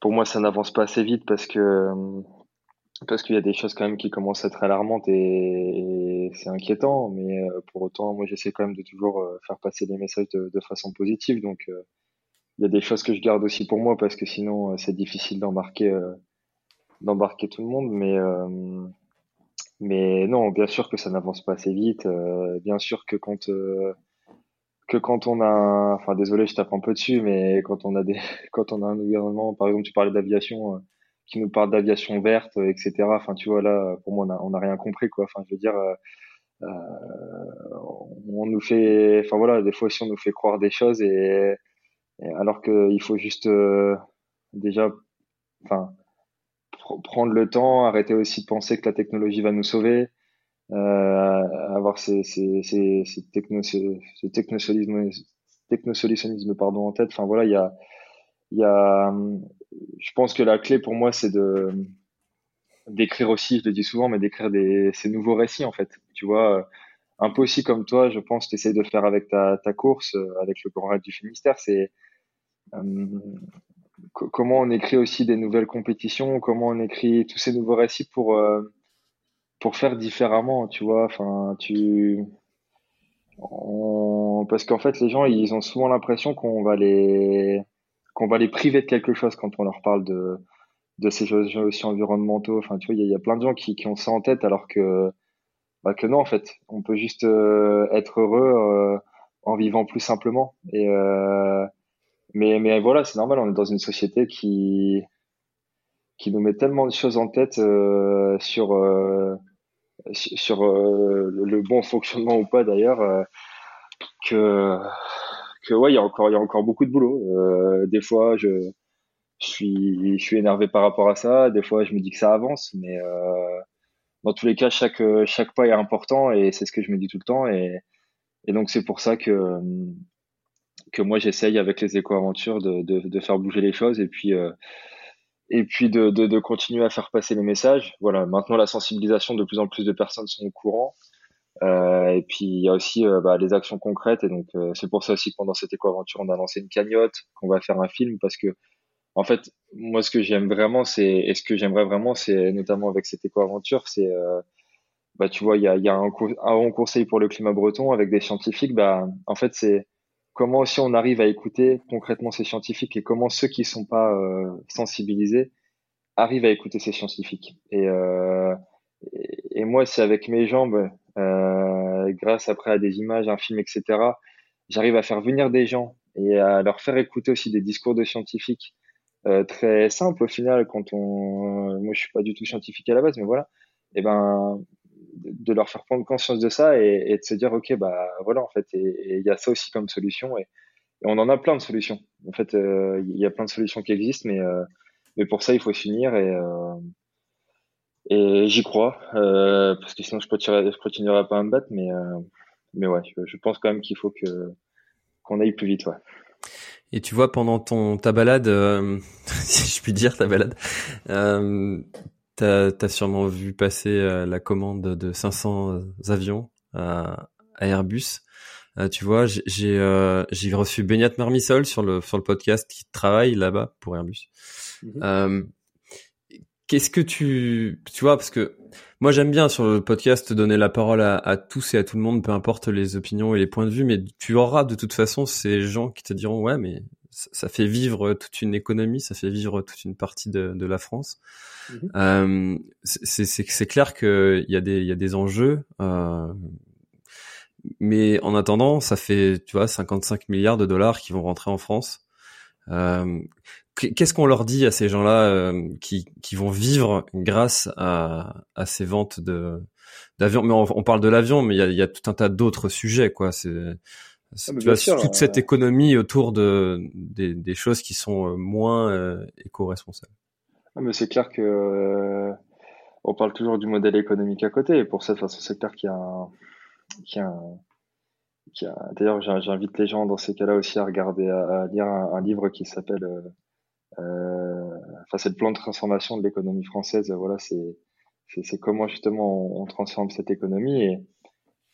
pour moi, ça n'avance pas assez vite parce que parce qu'il y a des choses quand même qui commencent à être alarmantes, et, et c'est inquiétant, mais euh, pour autant, moi, j'essaie quand même de toujours euh, faire passer des messages de, de façon positive, donc euh, il y a des choses que je garde aussi pour moi parce que sinon, c'est difficile d'embarquer, euh, d'embarquer tout le monde. Mais, euh, mais non, bien sûr que ça n'avance pas assez vite. Euh, bien sûr que quand, euh, que quand on a... Enfin, désolé, je tape un peu dessus, mais quand on a, des, quand on a un gouvernement... Par exemple, tu parlais d'aviation... Euh, qui nous parle d'aviation verte, et cetera. Enfin, tu vois, là, pour moi, on a, on a rien compris, quoi. Enfin, je veux dire, euh, euh, on nous fait... Enfin, voilà, des fois aussi, on nous fait croire des choses, et, et alors qu'il faut juste, euh, déjà, enfin, pr- prendre le temps, arrêter aussi de penser que la technologie va nous sauver, euh, avoir ces, ces, ces, ces techno, ce, ce technosolutionnisme, technosolutionnisme, pardon, en tête. Enfin, voilà, il y a... Il y a, je pense que la clé pour moi, c'est de d'écrire aussi, je le dis souvent, mais d'écrire des, ces nouveaux récits, en fait. Tu vois, un peu aussi comme toi, je pense, tu essaies de le faire avec ta, ta course, avec le Grand Raid du Finistère. C'est euh, co- comment on écrit aussi des nouvelles compétitions, comment on écrit tous ces nouveaux récits pour, euh, pour faire différemment, tu vois. Enfin, tu... On, parce qu'en fait, les gens, ils ont souvent l'impression qu'on va les... qu'on va les priver de quelque chose quand on leur parle de, de ces jeux aussi environnementaux. Enfin, tu vois, il y, y a plein de gens qui, qui ont ça en tête, alors que, bah, que non, en fait. On peut juste euh, être heureux euh, en vivant plus simplement. Et, euh, mais, mais voilà, c'est normal, on est dans une société qui, qui nous met tellement de choses en tête euh, sur, euh, sur euh, le bon fonctionnement ou pas, d'ailleurs, euh, que... que ouais, il y a encore il y a encore beaucoup de boulot. Euh, des fois je, je suis je suis énervé par rapport à ça, des fois je me dis que ça avance, mais euh, dans tous les cas, chaque chaque pas est important, et c'est ce que je me dis tout le temps, et et donc c'est pour ça que que moi j'essaye avec les éco-aventures de de de faire bouger les choses, et puis euh, et puis de de de continuer à faire passer les messages. Voilà, maintenant la sensibilisation, de plus en plus de personnes sont au courant. Euh, et puis il y a aussi euh, bah, les actions concrètes, et donc euh, c'est pour ça aussi que pendant cette éco-aventure, on a lancé une cagnotte, qu'on va faire un film, parce que en fait, moi, ce que j'aime vraiment, c'est et ce que j'aimerais vraiment, c'est notamment avec cette éco-aventure, c'est euh, bah tu vois, il y a il y a un, co- un bon conseil pour le climat breton avec des scientifiques. Bah en fait, c'est comment aussi on arrive à écouter concrètement ces scientifiques, et comment ceux qui sont pas euh, sensibilisés arrivent à écouter ces scientifiques. Et euh, et, et moi, c'est avec mes jambes. Euh, grâce après à des images, un film, et cetera, j'arrive à faire venir des gens et à leur faire écouter aussi des discours de scientifiques euh, très simples au final. Quand on, moi je suis pas du tout scientifique à la base, mais voilà, et ben de leur faire prendre conscience de ça, et, et de se dire ok, bah voilà, en fait, et il y a ça aussi comme solution, et, et on en a plein de solutions. En fait, il euh, y a plein de solutions qui existent, mais euh, mais pour ça il faut s'unir, et euh, Et j'y crois, euh, parce que sinon je continuerai, je continuerai pas à me battre, mais, euh, mais ouais, je, je pense quand même qu'il faut que, qu'on aille plus vite, ouais. Et tu vois, pendant ton, ta balade, euh, si je puis dire ta balade, euh, t'as, t'as sûrement vu passer euh, la commande de cinq cents avions à, à Airbus. Euh, tu vois, j'ai, j'ai, euh, j'ai reçu Benoît Marmissol sur le, sur le podcast, qui travaille là-bas pour Airbus. Mmh. Euh, Qu'est-ce que tu, tu vois, parce que moi j'aime bien sur le podcast donner la parole à, à tous et à tout le monde, peu importe les opinions et les points de vue, mais tu auras de toute façon ces gens qui te diront ouais, mais ça, ça fait vivre toute une économie, ça fait vivre toute une partie de, de la France. Mmh. Euh, c'est, c'est, c'est clair qu'il y a des, il y a des enjeux, euh, mais en attendant, ça fait, tu vois, cinquante-cinq milliards de dollars qui vont rentrer en France. Euh, qu'est-ce qu'on leur dit à ces gens-là euh, qui qui vont vivre grâce à à ces ventes de d'avions? Mais on, on parle de l'avion, mais il y a il y a tout un tas d'autres sujets, quoi. C'est, c'est ah, tu vois, sûr, toute euh... cette économie autour de des des choses qui sont moins euh, éco-responsables. Ah, mais c'est clair que euh, on parle toujours du modèle économique à côté, et pour ça, de toute façon, c'est clair qu'il y a un, qu'il y a un... D'ailleurs, j'invite les gens dans ces cas-là aussi à regarder, à lire un, un livre qui s'appelle, euh, euh, enfin, c'est le plan de transformation de l'économie française. Voilà, c'est, c'est, c'est comment justement on, on transforme cette économie. Et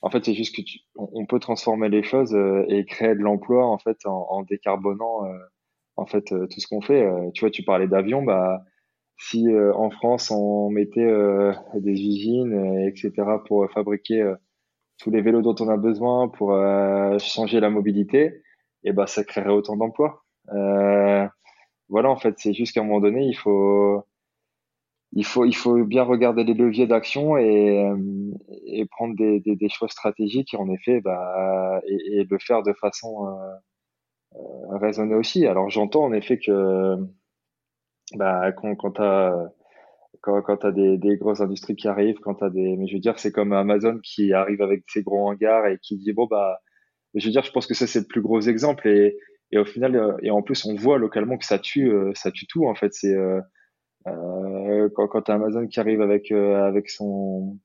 en fait, c'est juste que tu, on, on peut transformer les choses euh, et créer de l'emploi en fait en, en décarbonant euh, en fait euh, tout ce qu'on fait. Euh, tu vois, tu parlais d'avion, bah si euh, en France on mettait euh, des usines, euh, et cetera pour euh, fabriquer euh, tous les vélos dont on a besoin pour euh, changer la mobilité, et ben bah, ça créerait autant d'emplois. Euh, voilà, en fait, c'est juste qu'à un moment donné, il faut, il faut, il faut bien regarder les leviers d'action et, et prendre des, des, des choix stratégiques, en effet, bah, et, et le faire de façon euh, euh, raisonnée aussi. Alors, j'entends en effet que bah, quand, quand tu as quand, quand tu as des, des grosses industries qui arrivent, quand tu as des, mais je veux dire, c'est comme Amazon qui arrive avec ses gros hangars et qui dit, bon, bah, je veux dire, je pense que ça, c'est le plus gros exemple. Et, et au final, et en plus, on voit localement que ça tue, ça tue tout, en fait. C'est, euh, euh, quand, quand tu as Amazon qui arrive avec, euh, avec son,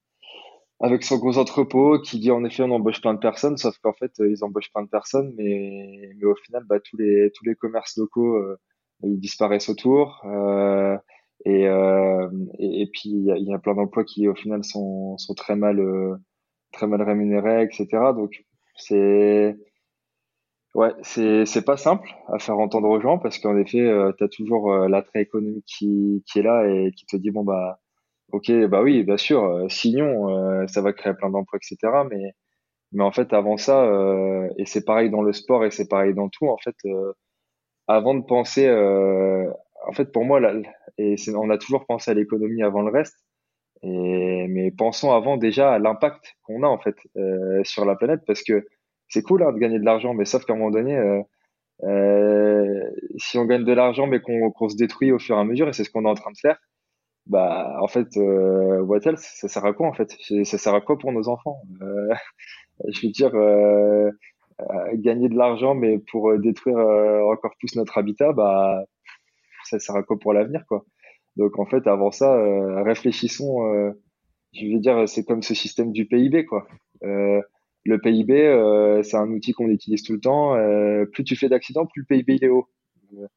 avec son gros entrepôt, qui dit, en effet, on embauche plein de personnes, sauf qu'en fait, ils embauchent plein de personnes, mais, mais au final, bah, tous les, tous les commerces locaux, euh, ils disparaissent autour, euh, Et, euh, et, et puis il y a, y a plein d'emplois qui au final sont, sont très mal, euh, très mal rémunérés, et cetera. Donc c'est, ouais, c'est, c'est pas simple à faire entendre aux gens parce qu'en effet, euh, t'as toujours euh, l'attrait économique qui, qui est là et qui te dit bon bah, ok, bah oui, bien sûr, euh, signons, euh, ça va créer plein d'emplois, et cetera. Mais, mais en fait, avant ça, euh, et c'est pareil dans le sport et c'est pareil dans tout, en fait, euh, avant de penser, euh, en fait, pour moi, la, et c'est, on a toujours pensé à l'économie avant le reste, et, mais pensons avant déjà à l'impact qu'on a en fait euh, sur la planète, parce que c'est cool hein, de gagner de l'argent, mais sauf qu'à un moment donné, euh, euh, si on gagne de l'argent mais qu'on, qu'on se détruit au fur et à mesure, et c'est ce qu'on est en train de faire, bah en fait, euh, what else, ça sert à quoi en fait? Ça sert à quoi pour nos enfants? euh, Je veux dire, euh, euh, gagner de l'argent mais pour détruire euh, encore plus notre habitat, bah ça sert à quoi pour l'avenir, quoi. Donc en fait, avant ça, euh, réfléchissons. Euh, je veux dire, c'est comme ce système du P I B, quoi. Euh, le P I B, euh, c'est un outil qu'on utilise tout le temps. Euh, plus tu fais d'accidents, plus le P I B il est haut. Il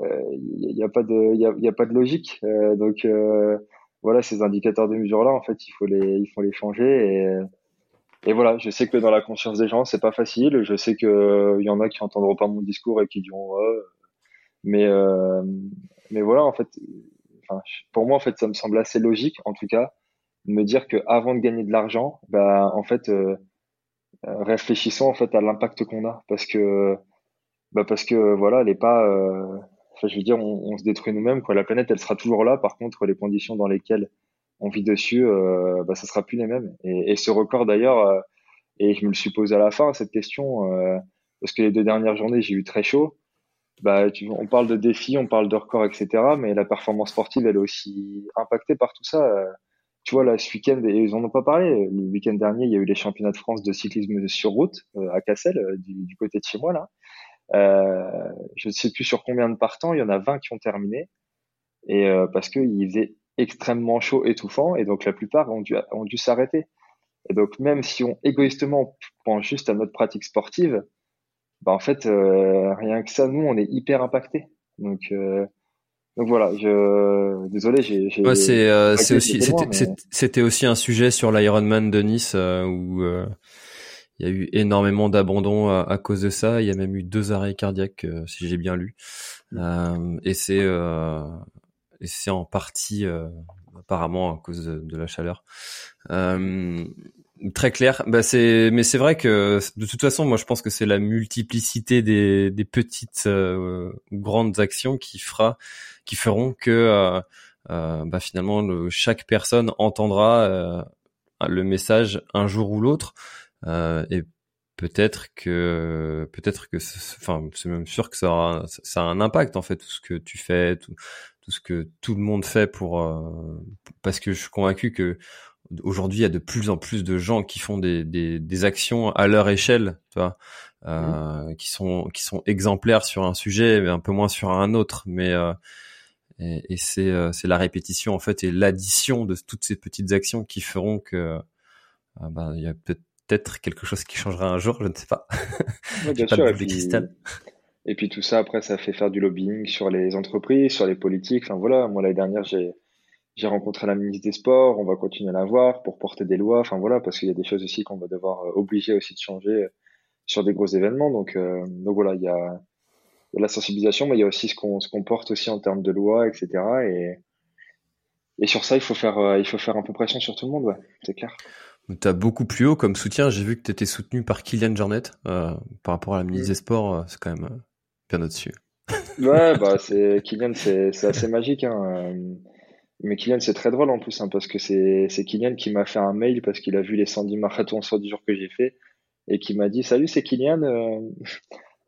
euh, n'y a, a pas de, il y a, y a pas de logique. Euh, donc euh, voilà, ces indicateurs de mesure-là, en fait, il faut les, il faut les changer. Et, et voilà, je sais que dans la conscience des gens, c'est pas facile. Je sais que il euh, y en a qui entendront pas mon discours et qui diront. Euh, Mais, euh, mais voilà, en fait, enfin, pour moi, en fait, ça me semble assez logique, en tout cas, de me dire qu'avant de gagner de l'argent, bah, en fait, euh, réfléchissons, en fait, à l'impact qu'on a. Parce que, bah, parce que, voilà, elle est pas, euh, enfin, je veux dire, on, on se détruit nous-mêmes, quoi. La planète, elle sera toujours là. Par contre, les conditions dans lesquelles on vit dessus, euh, bah, ça sera plus les mêmes. Et, et ce record, d'ailleurs, euh, et je me le suis posé à la fin, cette question, euh, parce que les deux dernières journées, j'ai eu très chaud. Bah, tu, on parle de défis, on parle de records, et cetera. Mais la performance sportive, elle est aussi impactée par tout ça. Euh, tu vois, là, ce week-end, et ils en ont pas parlé. Le week-end dernier, il y a eu les championnats de France de cyclisme sur route euh, à Cassel, euh, du, du côté de chez moi, là. Euh, je ne sais plus sur combien de partants, il y en a vingt qui ont terminé. Et euh, parce qu'il faisait extrêmement chaud, étouffant, et donc la plupart ont dû, ont dû s'arrêter. Et donc, même si on égoïstement pense juste à notre pratique sportive, bah en fait euh, rien que ça, nous on est hyper impacté. Donc euh, donc voilà, je désolé, j'ai, j'ai ouais, c'est euh, c'est aussi c'était, mais... c'était c'était aussi un sujet sur l'Ironman de Nice euh, où il euh, y a eu énormément d'abandon à, à cause de ça, il y a même eu deux arrêts cardiaques euh, si j'ai bien lu. Euh, et c'est euh, et c'est en partie euh, apparemment à cause de, de la chaleur. Euh Très clair. Bah c'est, mais c'est vrai que de toute façon, moi je pense que c'est la multiplicité des, des petites euh, grandes actions qui fera, qui feront que euh, euh, bah finalement le, chaque personne entendra euh, le message un jour ou l'autre. Euh, et peut-être que, peut-être que, enfin c'est même sûr que ça aura, ça a un impact en fait tout ce que tu fais, tout, tout ce que tout le monde fait pour, euh, parce que je suis convaincu que aujourd'hui, il y a de plus en plus de gens qui font des des, des actions à leur échelle, tu vois, euh, mmh. qui sont qui sont exemplaires sur un sujet, mais un peu moins sur un autre. Mais euh, et, et c'est c'est la répétition en fait et l'addition de toutes ces petites actions qui feront que euh, ben il y a peut-être quelque chose qui changera un jour, je ne sais pas. Ouais, bien pas sûr. De boule de cristal. Et puis tout ça après, ça fait faire du lobbying sur les entreprises, sur les politiques. Enfin voilà, moi l'année dernière j'ai J'ai rencontré la ministre des Sports, on va continuer à la voir pour porter des lois, enfin voilà, parce qu'il y a des choses aussi qu'on va devoir euh, obliger aussi de changer sur des gros événements. Donc, euh, donc voilà, il y, y a la sensibilisation, mais il y a aussi ce qu'on, ce qu'on porte aussi en termes de lois, et cetera. Et, et sur ça, il faut faire, euh, il faut faire un peu pression sur tout le monde, ouais, c'est clair. Tu as beaucoup plus haut comme soutien, j'ai vu que tu étais soutenu par Kylian Jornet, euh, par rapport à la ministre mmh. des Sports, c'est quand même bien au-dessus. Ouais, bah, c'est, Kylian, c'est, c'est assez magique, hein. Mais Kylian, c'est très drôle en plus, hein, parce que c'est, c'est Kylian qui m'a fait un mail parce qu'il a vu les cent dix marathons cent dix jours que j'ai fait et qui m'a dit « Salut, c'est Kylian, euh,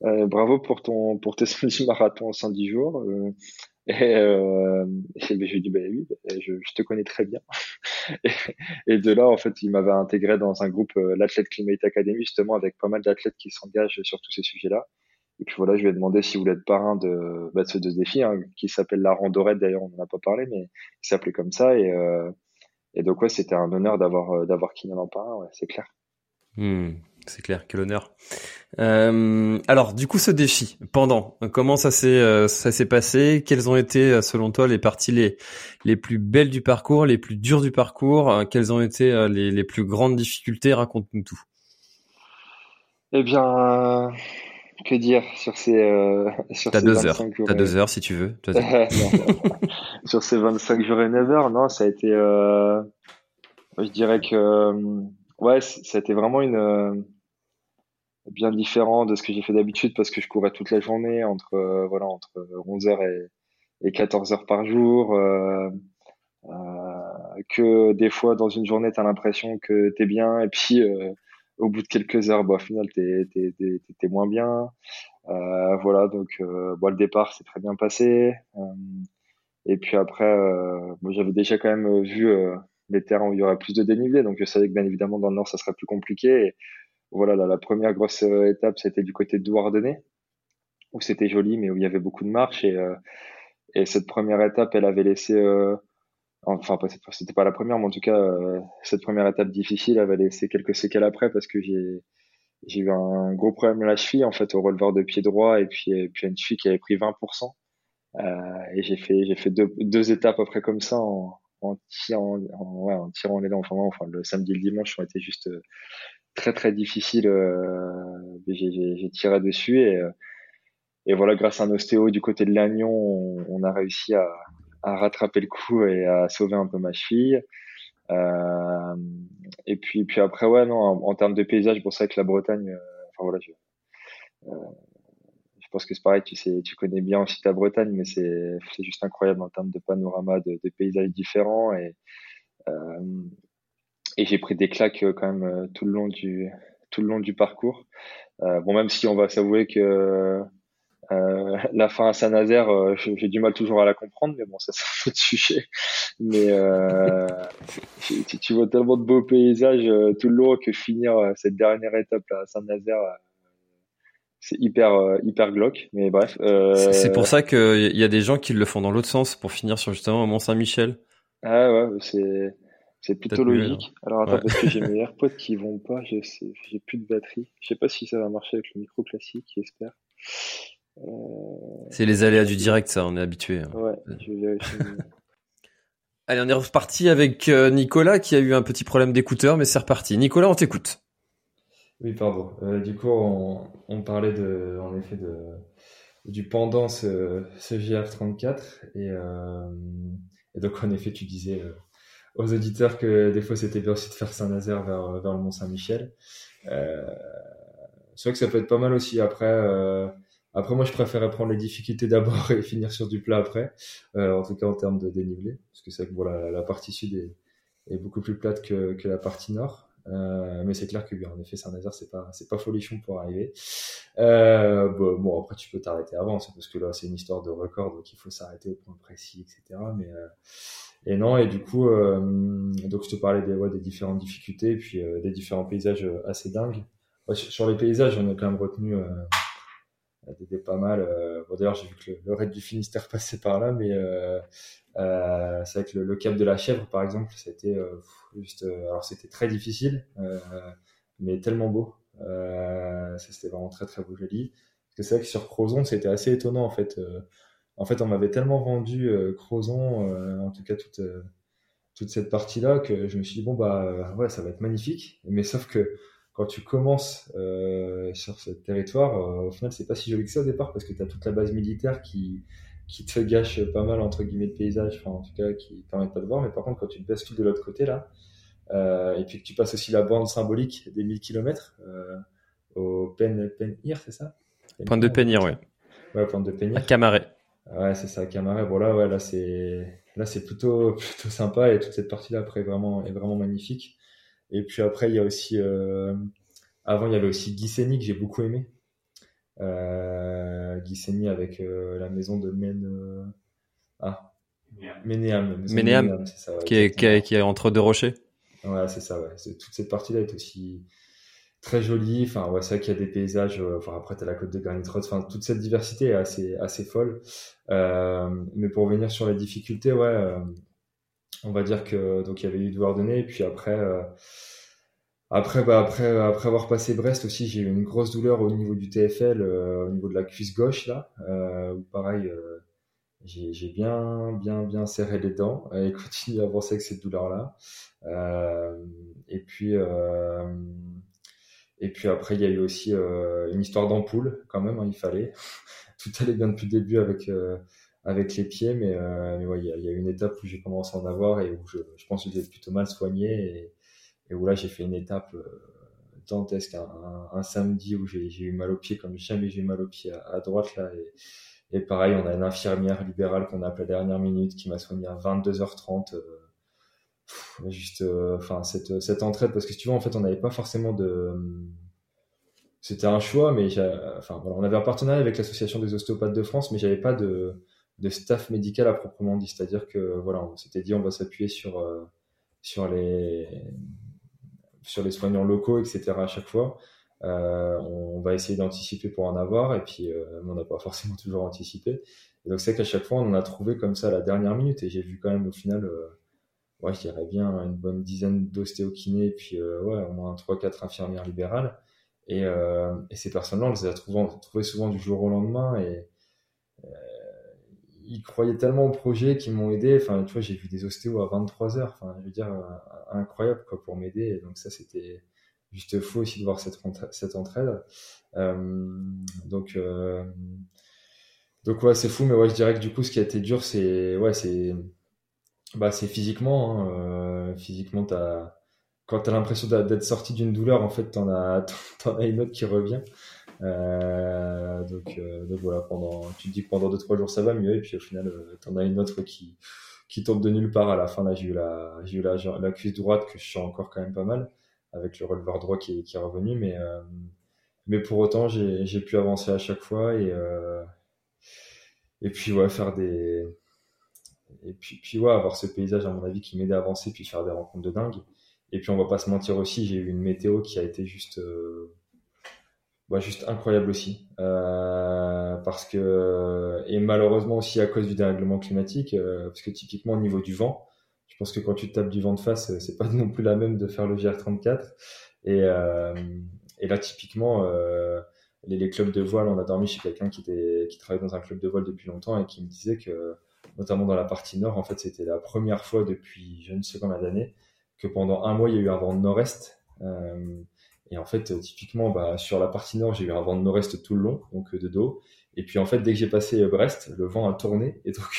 euh, bravo pour, ton, pour tes cent dix marathons cent dix jours. Euh, » Et, euh, et ben, je lui ai dit, bah oui, je, je te connais très bien. et, et de là, en fait, il m'avait intégré dans un groupe, euh, l'Athlète Climate Academy, justement, avec pas mal d'athlètes qui s'engagent sur tous ces sujets-là. Et puis voilà, je lui ai demandé s'il voulait être parrain de, bah, de ce défi, hein, qui s'appelle la Randorette, d'ailleurs, on n'en a pas parlé, mais il s'appelait comme ça. Et, euh, et donc, ouais, c'était un honneur d'avoir, d'avoir Kylian en parrain, ouais, c'est clair. Mmh. C'est clair, quel honneur. Euh, alors, du coup, ce défi, pendant, comment ça s'est, euh, ça s'est passé? Quelles ont été, selon toi, les parties les, les plus belles du parcours, les plus dures du parcours? Euh, quelles ont été euh, les, les plus grandes difficultés? Raconte-nous tout. Eh bien, euh, que dire sur ces, euh, sur T'as ces deux heures. Jours T'as et... deux heures, si tu veux. Sur ces vingt-cinq jours et neuf heures, non, ça a été... Euh, je dirais que... Euh, ouais, ça a été vraiment une, euh, bien différent de ce que j'ai fait d'habitude parce que je courais toute la journée entre, euh, voilà, entre onze heures et, et quatorze heures par jour. Euh, euh, que des fois, dans une journée, tu as l'impression que tu es bien et puis euh, au bout de quelques heures, bah, au final, tu es moins bien. Euh, voilà, donc euh, bah, le départ s'est très bien passé. Euh, et puis après, euh, bon, j'avais déjà quand même vu... Euh, les terrains où il y aurait plus de dénivelé, donc je savais que bien évidemment dans le nord ça serait plus compliqué. Et voilà, la, la première grosse euh, étape c'était du côté de Douard-Denay où c'était joli mais où il y avait beaucoup de marches et, euh, et cette première étape elle avait laissé euh, enfin pas, c'était pas la première mais en tout cas euh, cette première étape difficile avait laissé quelques séquelles après parce que j'ai, j'ai eu un gros problème à la cheville en fait au releveur de pied droit et puis, et puis une cheville qui avait pris vingt pour cent euh, et j'ai fait, j'ai fait deux, deux étapes après comme ça en en tirant, en, ouais, en tirant les dents, enfin, enfin, le samedi et le dimanche ont été juste euh, très, très difficiles. Euh, j'ai, j'ai, j'ai tiré dessus et, euh, et voilà, grâce à un ostéo du côté de Lannion, on, on a réussi à, à rattraper le coup et à sauver un peu ma cheville. Euh, et puis, puis après, ouais, non, en, en termes de paysage, pour ça que la Bretagne, euh, enfin voilà, je, euh, je pense que c'est pareil, tu sais, tu connais bien aussi ta Bretagne, mais c'est, c'est juste incroyable en termes de panorama, de, de paysages différents. Et, euh, et j'ai pris des claques quand même tout le long du, tout le long du parcours. Euh, bon, même si on va s'avouer que euh, la fin à Saint-Nazaire, euh, j'ai, j'ai du mal toujours à la comprendre, mais bon, ça, c'est un autre sujet. Mais euh, tu, tu vois tellement de beaux paysages euh, tout le long que finir euh, cette dernière étape là, à Saint-Nazaire, euh, c'est hyper euh, hyper glauque, mais bref. Euh... C'est, c'est pour ça qu'il y a des gens qui le font dans l'autre sens pour finir sur justement Mont-Saint-Michel. Ah ouais, c'est c'est plutôt peut-être logique. Mieux, alors attends, ouais. Parce que j'ai mes AirPods qui vont pas, je sais, j'ai plus de batterie. Je sais pas si ça va marcher avec le micro classique, j'espère. Euh... C'est les aléas du direct, ça, on est habitué. Hein. Ouais, je vais vérifier. Allez, on est reparti avec Nicolas qui a eu un petit problème d'écouteur, mais c'est reparti. Nicolas, on t'écoute. Oui, pardon. Euh, du coup, on, on parlait de, en effet de, du pendant ce, ce G R trente-quatre. Et, euh, et donc, en effet, tu disais euh, aux auditeurs que des fois, c'était bien aussi de faire Saint-Nazaire vers, vers le Mont-Saint-Michel. Euh, c'est vrai que ça peut être pas mal aussi. Après, euh, après moi, je préférais prendre les difficultés d'abord et finir sur du plat après, euh, en tout cas en termes de dénivelé, parce que c'est vrai que voilà, la partie sud est, est beaucoup plus plate que, que la partie nord. Euh, mais c'est clair que, en effet, Saint-Nazaire, c'est pas, c'est pas folichon pour arriver. Euh, bon, bon, après, tu peux t'arrêter avant, c'est parce que là, c'est une histoire de record, donc il faut s'arrêter au point précis, et cetera. Mais, euh, et non, et du coup, euh, donc je te parlais des, ouais, des différentes difficultés, puis euh, des différents paysages assez dingues. Ouais, sur, sur les paysages, on a quand même retenu, euh, des pas mal. Euh, bon, d'ailleurs, j'ai vu que le, le raid du Finistère passait par là, mais, euh, Euh, c'est vrai que le, le cap de la Chèvre par exemple c'était euh, juste euh, alors c'était très difficile euh, mais tellement beau euh, ça c'était vraiment très très beau joli parce que c'est vrai que sur Crozon c'était assez étonnant en fait euh, en fait on m'avait tellement vendu euh, Crozon euh, en tout cas toute euh, toute cette partie là que je me suis dit bon bah euh, ouais ça va être magnifique mais sauf que quand tu commences euh, sur ce territoire euh, au final c'est pas si joli que ça au départ parce que t'as toute la base militaire qui qui te gâche pas mal entre guillemets de paysage, enfin en tout cas qui ne permettent pas de voir, mais par contre quand tu te bascules de l'autre côté là, euh, et puis que tu passes aussi la bande symbolique des mille kilomètres euh, au Pen-Hir, c'est ça Pen-Hir, Point de Pen-Hir, oui. Ouais, au plan de Pen-Hir. À Camaret. Ouais, c'est ça, Camaret. Voilà, ouais, là, c'est, là, c'est plutôt, plutôt sympa. Et toute cette partie-là, après, est vraiment, est vraiment magnifique. Et puis après, il y a aussi, euh, avant, il y avait aussi Guisseny que j'ai beaucoup aimé. Euh, Guisseny avec euh, la maison de Men, euh... ah, Meneham. Meneham, c'est ça. Ouais, qui, est, qui, est, qui est entre deux rochers. Ouais, c'est ça, ouais. C'est, toute cette partie-là est aussi très jolie. Enfin, ouais, c'est vrai qu'il y a des paysages. Euh, enfin, après, t'as la côte de Granit-Rod. Enfin, toute cette diversité est assez, assez folle. Euh, mais pour revenir sur les difficultés, ouais, euh, on va dire que, donc, il y avait eu Douard-Denay. Et puis après, euh, après, bah, après, après avoir passé Brest aussi, j'ai eu une grosse douleur au niveau du T F L, euh, au niveau de la cuisse gauche, là. Euh, pareil, euh, j'ai, j'ai bien, bien, bien serré les dents et continué à avancer avec cette douleur-là. Euh, et puis, euh, Et puis après, il y a eu aussi euh, une histoire d'ampoule, quand même, hein, il fallait. Tout allait bien depuis le début avec, euh, avec les pieds, mais, euh, mais ouais, il y a, il y a une étape où j'ai commencé à en avoir et où je, je pense que j'étais plutôt mal soigné et, et où là, j'ai fait une étape euh, dantesque, un, un, un samedi où j'ai, j'ai eu mal aux pieds, comme jamais j'ai eu mal aux pieds à, à droite, là. Et, et pareil, on a une infirmière libérale qu'on a appelée à la dernière minute qui m'a soigné à vingt-deux heures trente. Euh, juste enfin euh, cette cette entraide, parce que si tu vois, en fait, on n'avait pas forcément de, c'était un choix, mais enfin voilà, on avait un partenariat avec l'association des ostéopathes de France, mais j'avais pas de de staff médical à proprement dit, c'est-à-dire que voilà, on s'était dit on va s'appuyer sur euh, sur les sur les soignants locaux, etc. à chaque fois. Euh, on va essayer d'anticiper pour en avoir, et puis euh, on n'a pas forcément toujours anticipé, et donc c'est qu'à chaque fois on en a trouvé comme ça à la dernière minute. Et j'ai vu quand même au final euh, ouais, je dirais bien une bonne dizaine d'ostéokinés, puis euh, ouais, au moins trois quatre infirmières libérales. Et, euh, et ces personnes-là, on les a trouvées, trouvées souvent du jour au lendemain. Et euh, ils croyaient tellement au projet qu'ils m'ont aidé. Enfin, tu vois, j'ai vu des ostéos à vingt-trois heures. Enfin, je veux dire, euh, incroyable, quoi, pour m'aider. Et donc ça, c'était juste fou aussi de voir cette, cette entraide. Euh, donc... Euh, donc ouais, c'est fou, mais ouais, je dirais que du coup, ce qui a été dur, c'est... Ouais, c'est... Bah, c'est physiquement, hein. euh, physiquement, t'as, quand t'as l'impression d'être sorti d'une douleur, en fait, t'en as, t'en as une autre qui revient. Euh, donc, euh, donc voilà, pendant, tu te dis que pendant deux, trois jours, ça va mieux, et puis au final, euh, t'en as une autre qui, qui tombe de nulle part à la fin. Là, j'ai eu la, j'ai eu la, la cuisse droite que je sens encore quand même pas mal, avec le releveur droit qui est, qui est revenu, mais, euh, mais pour autant, j'ai, j'ai pu avancer à chaque fois, et, euh, et puis, ouais, faire des, Et puis, puis ouais, avoir ce paysage, à mon avis, qui m'aidait à avancer, puis faire des rencontres de dingue. Et puis, on va pas se mentir aussi, j'ai eu une météo qui a été juste, euh, bah, juste incroyable aussi. Euh, parce que, et malheureusement aussi à cause du dérèglement climatique, euh, parce que typiquement au niveau du vent, je pense que quand tu te tapes du vent de face, c'est pas non plus la même de faire le G R trente-quatre. Et, euh, et là, typiquement, euh, les, les clubs de voile, on a dormi chez quelqu'un qui était, qui travaillait dans un club de voile depuis longtemps et qui me disait que, notamment dans la partie nord, en fait, c'était la première fois depuis je ne sais combien d'années que pendant un mois, il y a eu un vent de nord-est. Euh, et en fait, typiquement, bah, sur la partie nord, j'ai eu un vent de nord-est tout le long, donc de dos. Et puis, en fait, dès que j'ai passé Brest, le vent a tourné. Et donc,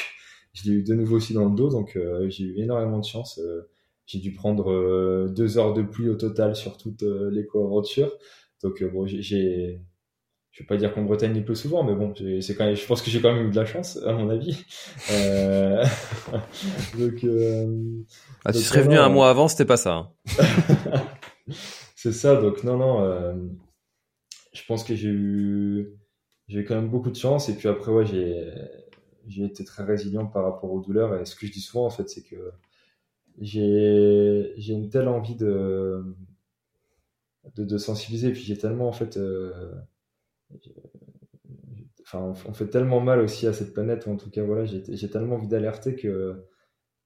je l'ai eu de nouveau aussi dans le dos. Donc, euh, j'ai eu énormément de chance. Euh, j'ai dû prendre euh, deux heures de pluie au total sur toute euh, l'éco-aventure. Donc, euh, bon, j'ai... j'ai... Je ne vais pas dire qu'en Bretagne, il pleut souvent, mais bon, j'ai, c'est quand même, je pense que j'ai quand même eu de la chance, à mon avis. Euh... donc, euh... Ah, donc, tu serais venu non, un euh... mois avant, c'était pas ça. Hein. C'est ça, donc non, non. Euh... Je pense que j'ai eu... j'ai eu quand même beaucoup de chance. Et puis après, ouais, j'ai... j'ai été très résilient par rapport aux douleurs. Et ce que je dis souvent, en fait, c'est que j'ai, j'ai une telle envie de... de, de sensibiliser. Et puis j'ai tellement, en fait... Euh... Enfin, on fait tellement mal aussi à cette planète, en tout cas voilà, j'ai, j'ai tellement envie d'alerter que,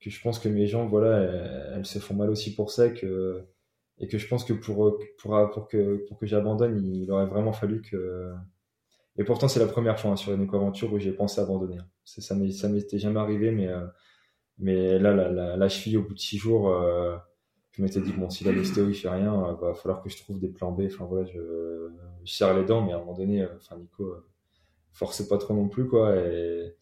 que je pense que mes gens, voilà, elles, elles se font mal aussi pour ça, que, et que je pense que pour, pour, pour, que, pour que j'abandonne, il aurait vraiment fallu que... Et pourtant c'est la première fois, hein, sur une éco-aventure où j'ai pensé abandonner. C'est, ça m'est, ça m'était jamais arrivé, mais, euh, mais là la, la, la cheville au bout de six jours, euh, je m'étais dit bon, si l'ostéo il fait rien, il bah, va falloir que je trouve des plans B. Enfin voilà, je... je serre les dents, mais à un moment donné, euh, enfin, Nico, euh, force pas trop non plus, quoi. Et,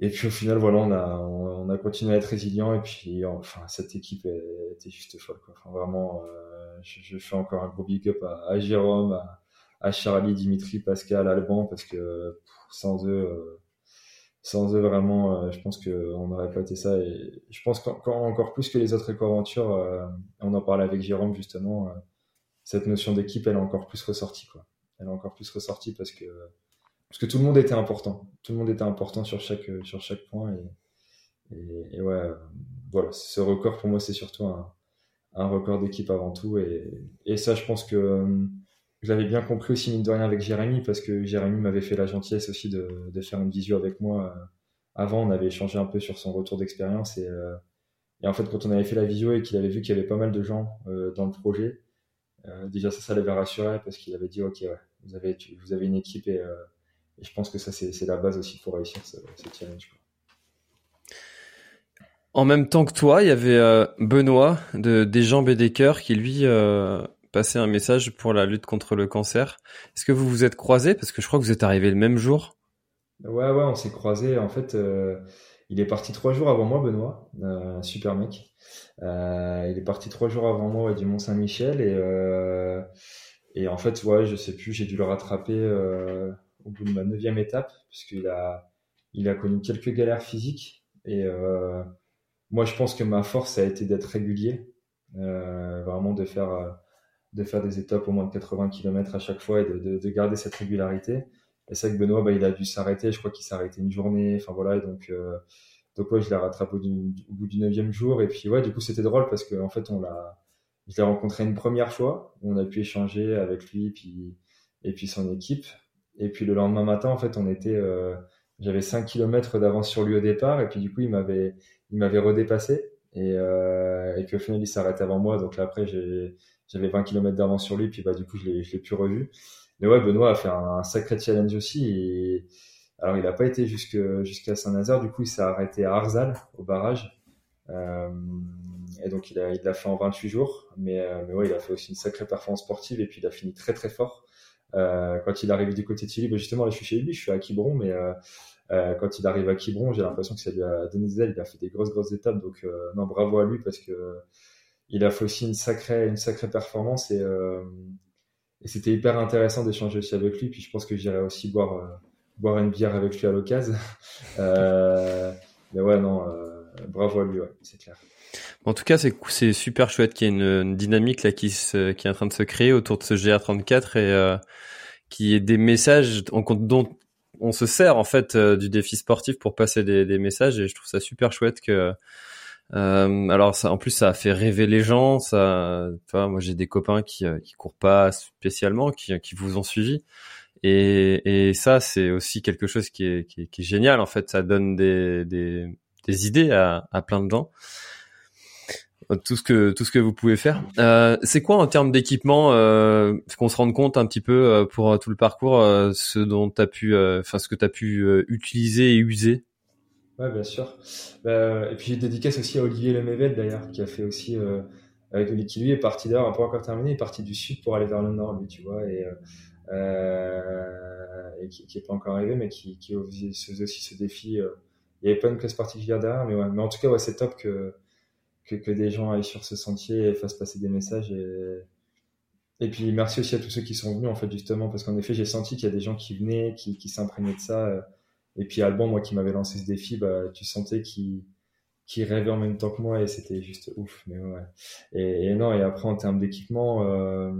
et puis au final, voilà, on a, on, on a continué à être résilient. Et puis, enfin, cette équipe était juste folle, quoi. Enfin, vraiment, euh, je, je fais encore un gros big up à, à Jérôme, à, à Charlie, Dimitri, Pascal, Alban, parce que pff, sans eux, euh, sans eux vraiment, euh, je pense qu'on n'aurait pas été ça. Et je pense qu'encore plus que les autres éco-aventures, euh, on en parlait avec Jérôme justement, euh, cette notion d'équipe, elle est encore plus ressortie, quoi. Elle est encore plus ressortie parce que parce que tout le monde était important, tout le monde était important sur chaque sur chaque point et et, et ouais, euh, voilà, ce record pour moi c'est surtout un un record d'équipe avant tout et et ça je pense que euh, je l'avais bien compris aussi mine de rien avec Jérémy parce que Jérémy m'avait fait la gentillesse aussi de, de faire une visio avec moi. Avant, on avait échangé un peu sur son retour d'expérience et, euh, et en fait quand on avait fait la visio et qu'il avait vu qu'il y avait pas mal de gens euh, dans le projet, euh, déjà ça, ça l'avait rassuré parce qu'il avait dit ok ouais, vous avez, vous avez une équipe et, euh, et je pense que ça c'est, c'est la base aussi pour réussir ce, ce challenge, quoi. En même temps que toi, il y avait euh, Benoît de Des Jambes et des Cœurs qui lui euh, passait un message pour la lutte contre le cancer. Est-ce que vous vous êtes croisés ? Parce que je crois que vous êtes arrivés le même jour. Ouais, ouais, on s'est croisés. En fait, euh, il est parti trois jours avant moi, Benoît. Euh, super mec. Euh, il est parti trois jours avant moi ouais, du Mont-Saint-Michel. Et, euh, et en fait, ouais, je sais plus, j'ai dû le rattraper euh, au bout de ma neuvième étape puisqu'il a, il a connu quelques galères physiques. Et... Euh, moi, je pense que ma force, ça a été d'être régulier, euh, vraiment de faire, de faire des étapes au moins de quatre-vingts kilomètres à chaque fois et de, de, de garder cette régularité. Et c'est vrai que Benoît, bah, il a dû s'arrêter. Je crois qu'il s'est arrêté une journée. Enfin, voilà. Et donc, euh, donc, ouais, je l'ai rattrapé au, au bout du neuvième jour. Et puis, ouais, du coup, c'était drôle parce que, en fait, on l'a, je l'ai rencontré une première fois. On a pu échanger avec lui, puis, et puis son équipe. Et puis, le lendemain matin, en fait, on était, euh, j'avais cinq kilomètres d'avance sur lui au départ. Et puis, du coup, il m'avait, il m'avait redépassé et, euh, et puis au final il s'arrêtait avant moi donc là après j'ai, j'avais vingt kilomètres d'avance sur lui puis bah du coup je l'ai, je l'ai plus revu mais ouais Benoît a fait un, un sacré challenge aussi et... alors il a pas été jusque, jusqu'à Saint-Nazaire du coup il s'est arrêté à Arzal au barrage euh, et donc il, a, il l'a fait en vingt-huit jours mais, euh, mais ouais il a fait aussi une sacrée performance sportive et puis il a fini très très fort euh, quand il arrive du côté de Chili bah justement là je suis chez lui je suis à Quiberon mais euh, Euh, quand il arrive à Kibron, j'ai l'impression que ça lui a donné des ailes. Il a fait des grosses grosses étapes, donc euh, non, bravo à lui parce que euh, il a fait aussi une sacrée une sacrée performance et, euh, et c'était hyper intéressant d'échanger aussi avec lui. Puis je pense que j'irai aussi boire euh, boire une bière avec lui à l'occasion. euh, mais ouais, non, euh, bravo à lui, ouais, c'est clair. En tout cas, c'est c'est super chouette qu'il y ait une, une dynamique là qui se, qui est en train de se créer autour de ce G R trente-quatre et euh, qui est des messages en compte dont on se sert en fait euh, du défi sportif pour passer des, des messages et je trouve ça super chouette que euh, alors ça en plus ça a fait rêver les gens ça enfin moi j'ai des copains qui euh, qui courent pas spécialement qui qui vous ont suivi et et ça c'est aussi quelque chose qui est qui est, qui est génial en fait ça donne des des des idées à à plein de gens tout ce que tout ce que vous pouvez faire. Euh, c'est quoi en termes d'équipement euh, qu'on se rende compte un petit peu euh, pour euh, tout le parcours euh, ce dont t'as pu enfin euh, ce que t'as pu euh, utiliser et user. Ouais bien sûr. Euh, et puis je dédicace aussi à Olivier Lemével d'ailleurs qui a fait aussi euh, avec lui qui lui est parti d'ailleurs pas encore terminé, il est parti du sud pour aller vers le nord lui tu vois et euh, euh, et qui, qui est pas encore arrivé mais qui qui faisait aussi ce défi. Euh, il y avait pas une classe particulière derrière mais ouais mais en tout cas ouais c'est top que Que, que des gens aillent sur ce sentier et fassent passer des messages. Et, et puis, merci aussi à tous ceux qui sont venus, en fait, justement, parce qu'en effet, j'ai senti qu'il y a des gens qui venaient, qui, qui s'imprégnaient de ça. Et puis, Alban, moi, qui m'avait lancé ce défi, bah, tu sentais qu'il, qu'il rêvait en même temps que moi et c'était juste ouf. Mais ouais. Et, et non, et après, en termes d'équipement, euh,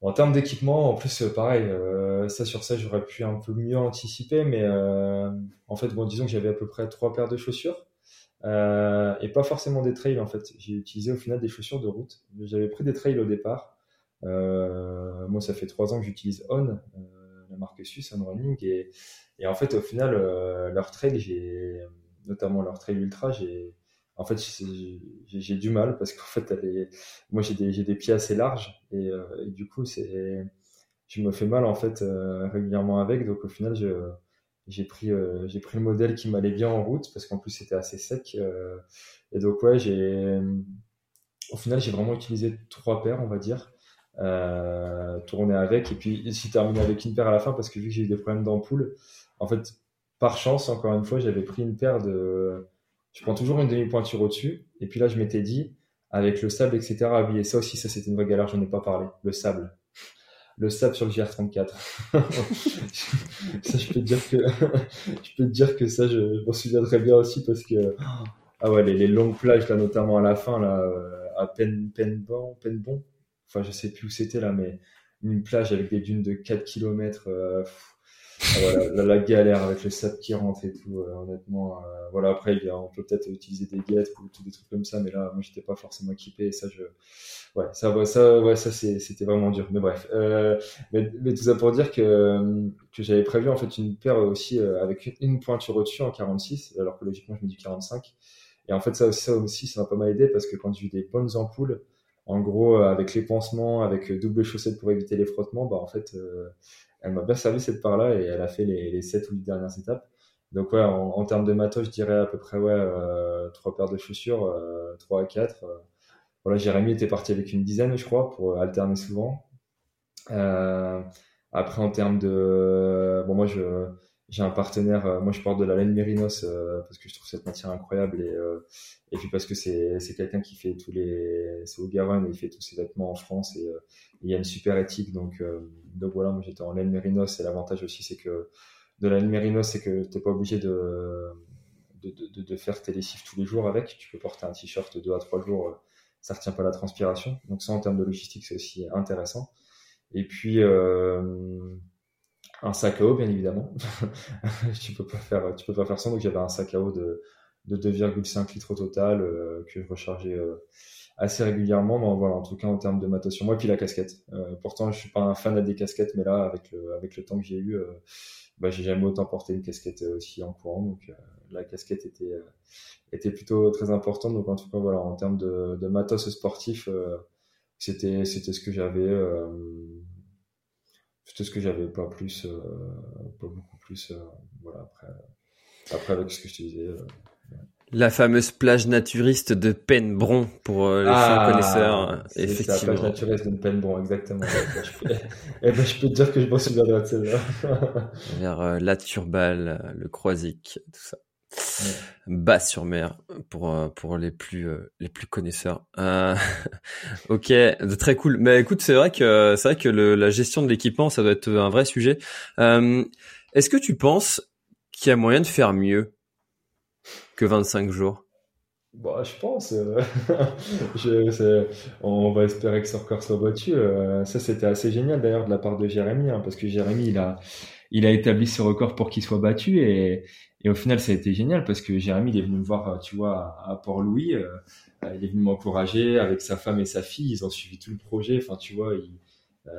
en termes d'équipement, en plus, pareil, euh, ça, sur ça, j'aurais pu un peu mieux anticiper, mais euh, en fait, bon, disons que j'avais à peu près trois paires de chaussures. Euh, et pas forcément des trails en fait. J'ai utilisé au final des chaussures de route. J'avais pris des trails au départ. Euh, moi, ça fait trois ans que j'utilise On, euh, la marque suisse On Running, et, et en fait, au final, euh, leur trail, j'ai notamment leur trail ultra, j'ai en fait j'ai, j'ai, j'ai du mal parce qu'en fait, elle est, moi j'ai des j'ai des pieds assez larges et, euh, et du coup c'est je me fais mal en fait euh, régulièrement avec. Donc au final, je J'ai pris, euh, j'ai pris le modèle qui m'allait bien en route parce qu'en plus c'était assez sec. Euh, et donc, ouais, j'ai. Au final, j'ai vraiment utilisé trois paires, on va dire, euh, tourné avec. Et puis, j'ai terminé avec une paire à la fin parce que vu que j'ai eu des problèmes d'ampoule, en fait, par chance, encore une fois, j'avais pris une paire de. Je prends toujours une demi-pointure au-dessus. Et puis là, je m'étais dit, avec le sable, et cetera, habillé. Ça aussi, ça c'était une vraie galère, j'en ai pas parlé. Le sable. le sable sur le G R trente-quatre. Ça, je peux te dire que je peux te dire que ça, je, je m'en souviens très bien aussi parce que ah ouais, les, les longues plages là, notamment à la fin là, à Pen, Penbron, Penbron. Enfin, je sais plus où c'était là, mais une plage avec des dunes de quatre kilomètres. Euh, ah, voilà, la, la galère avec le sable qui rentre et tout. Euh, honnêtement, euh, voilà. Après, il y a, on peut peut-être utiliser des guettes ou tout des trucs comme ça, mais là, moi, j'étais pas forcément équipé. Et ça, je, ouais, ça, ouais, ça, ouais, ça, c'est, c'était vraiment dur. Mais bref, euh, mais, mais tout ça pour dire que que j'avais prévu en fait une paire aussi euh, avec une, une pointure au-dessus en quarante-six, alors que logiquement, je mets du quarante-cinq. Et en fait, ça, ça aussi, ça m'a pas mal aidé parce que quand j'ai eu des bonnes ampoules. En gros, avec les pansements, avec double chaussette pour éviter les frottements, bah en fait, euh, elle m'a bien servi cette part-là et elle a fait les, les sept ou huit dernières étapes. Donc ouais, en, en termes de matos, je dirais à peu près ouais, euh, trois paires de chaussures, euh, trois à quatre. Euh. Voilà, Jérémy était parti avec une dizaine, je crois, pour alterner souvent. Euh, après, en termes de... Bon, moi, je... J'ai un partenaire, euh, moi je porte de la laine mérinos euh, parce que je trouve cette matière incroyable et euh, et puis parce que c'est c'est quelqu'un qui fait tous les c'est au Garonne et il fait tous ses vêtements en France et euh, il y a une super éthique donc euh, donc voilà, moi j'étais en laine mérinos et l'avantage aussi c'est que de la laine mérinos c'est que t'es pas obligé de de de de faire tes lessives tous les jours avec, tu peux porter un t-shirt deux à trois jours, euh, ça retient pas la transpiration donc ça en termes de logistique c'est aussi intéressant et puis euh, un sac à eau, bien évidemment. tu peux pas faire, tu peux pas faire sans. Donc, j'avais un sac à eau de, de deux virgule cinq litres au total, euh, que je rechargeais, euh, assez régulièrement. Mais voilà, en tout cas, en termes de matos sur moi. Et puis, la casquette. Euh, pourtant, je suis pas un fan des casquettes, mais là, avec le, avec le temps que j'ai eu, euh, bah, j'ai jamais autant porté une casquette aussi en courant. Donc, euh, la casquette était, euh, était plutôt très importante. Donc, en tout cas, voilà, en termes de, de matos sportif, euh, c'était, c'était ce que j'avais, euh, C'était ce que j'avais, pas plus, euh, pas beaucoup plus. Euh, voilà, après, euh, après, avec ce que je te disais. Euh, ouais. La fameuse plage naturiste de Penbron, pour euh, les ah, fins connaisseurs. C'est effectivement. C'est la plage naturiste de Penbron, exactement. Ouais, et ben, je peux te dire que je m'en souviens de celle-là. Vers euh, la Turballe, le Croisic, tout ça. Ouais. Basse-sur-Mer pour euh, pour les plus euh, les plus connaisseurs. Euh, ok, de très cool. Mais écoute, c'est vrai que c'est vrai que le, la gestion de l'équipement, ça doit être un vrai sujet. Euh, est-ce que tu penses qu'il y a moyen de faire mieux que vingt-cinq jours? Bon, je pense. Euh, je, c'est, on va espérer que ce record soit battu. Euh, ça, c'était assez génial d'ailleurs de la part de Jérémy, hein, parce que Jérémy, il a il a établi ce record pour qu'il soit battu et Et au final, ça a été génial parce que Jérémy, il est venu me voir, tu vois, à Port-Louis. Euh, il est venu m'encourager avec sa femme et sa fille. Ils ont suivi tout le projet. Enfin, tu vois, il, euh,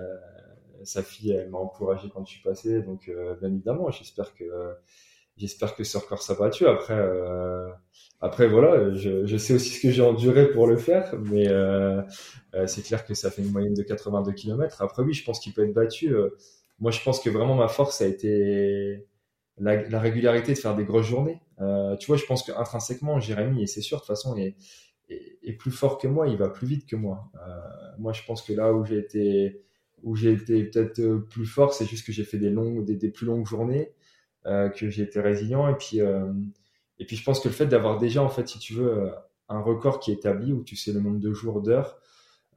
sa fille, elle m'a encouragé quand je suis passé. Donc, euh, bien évidemment, j'espère que euh, j'espère que ce record sera battu. Après, euh, après voilà, je, je sais aussi ce que j'ai enduré pour le faire, mais euh, euh, c'est clair que ça fait une moyenne de quatre-vingt-deux kilomètres. Après, oui, je pense qu'il peut être battu. Euh, moi, je pense que vraiment ma force a été La, la régularité de faire des grosses journées. Euh, tu vois, je pense qu'intrinsèquement, Jérémy, et c'est sûr, de toute façon, est, est, est plus fort que moi, il va plus vite que moi. Euh, moi, je pense que là où j'ai été, où j'ai été peut-être plus fort, c'est juste que j'ai fait des, longues, des, des plus longues journées, euh, que j'ai été résilient. Et puis, euh, et puis, je pense que le fait d'avoir déjà, en fait, si tu veux, un record qui est établi, où tu sais le nombre de jours, d'heures,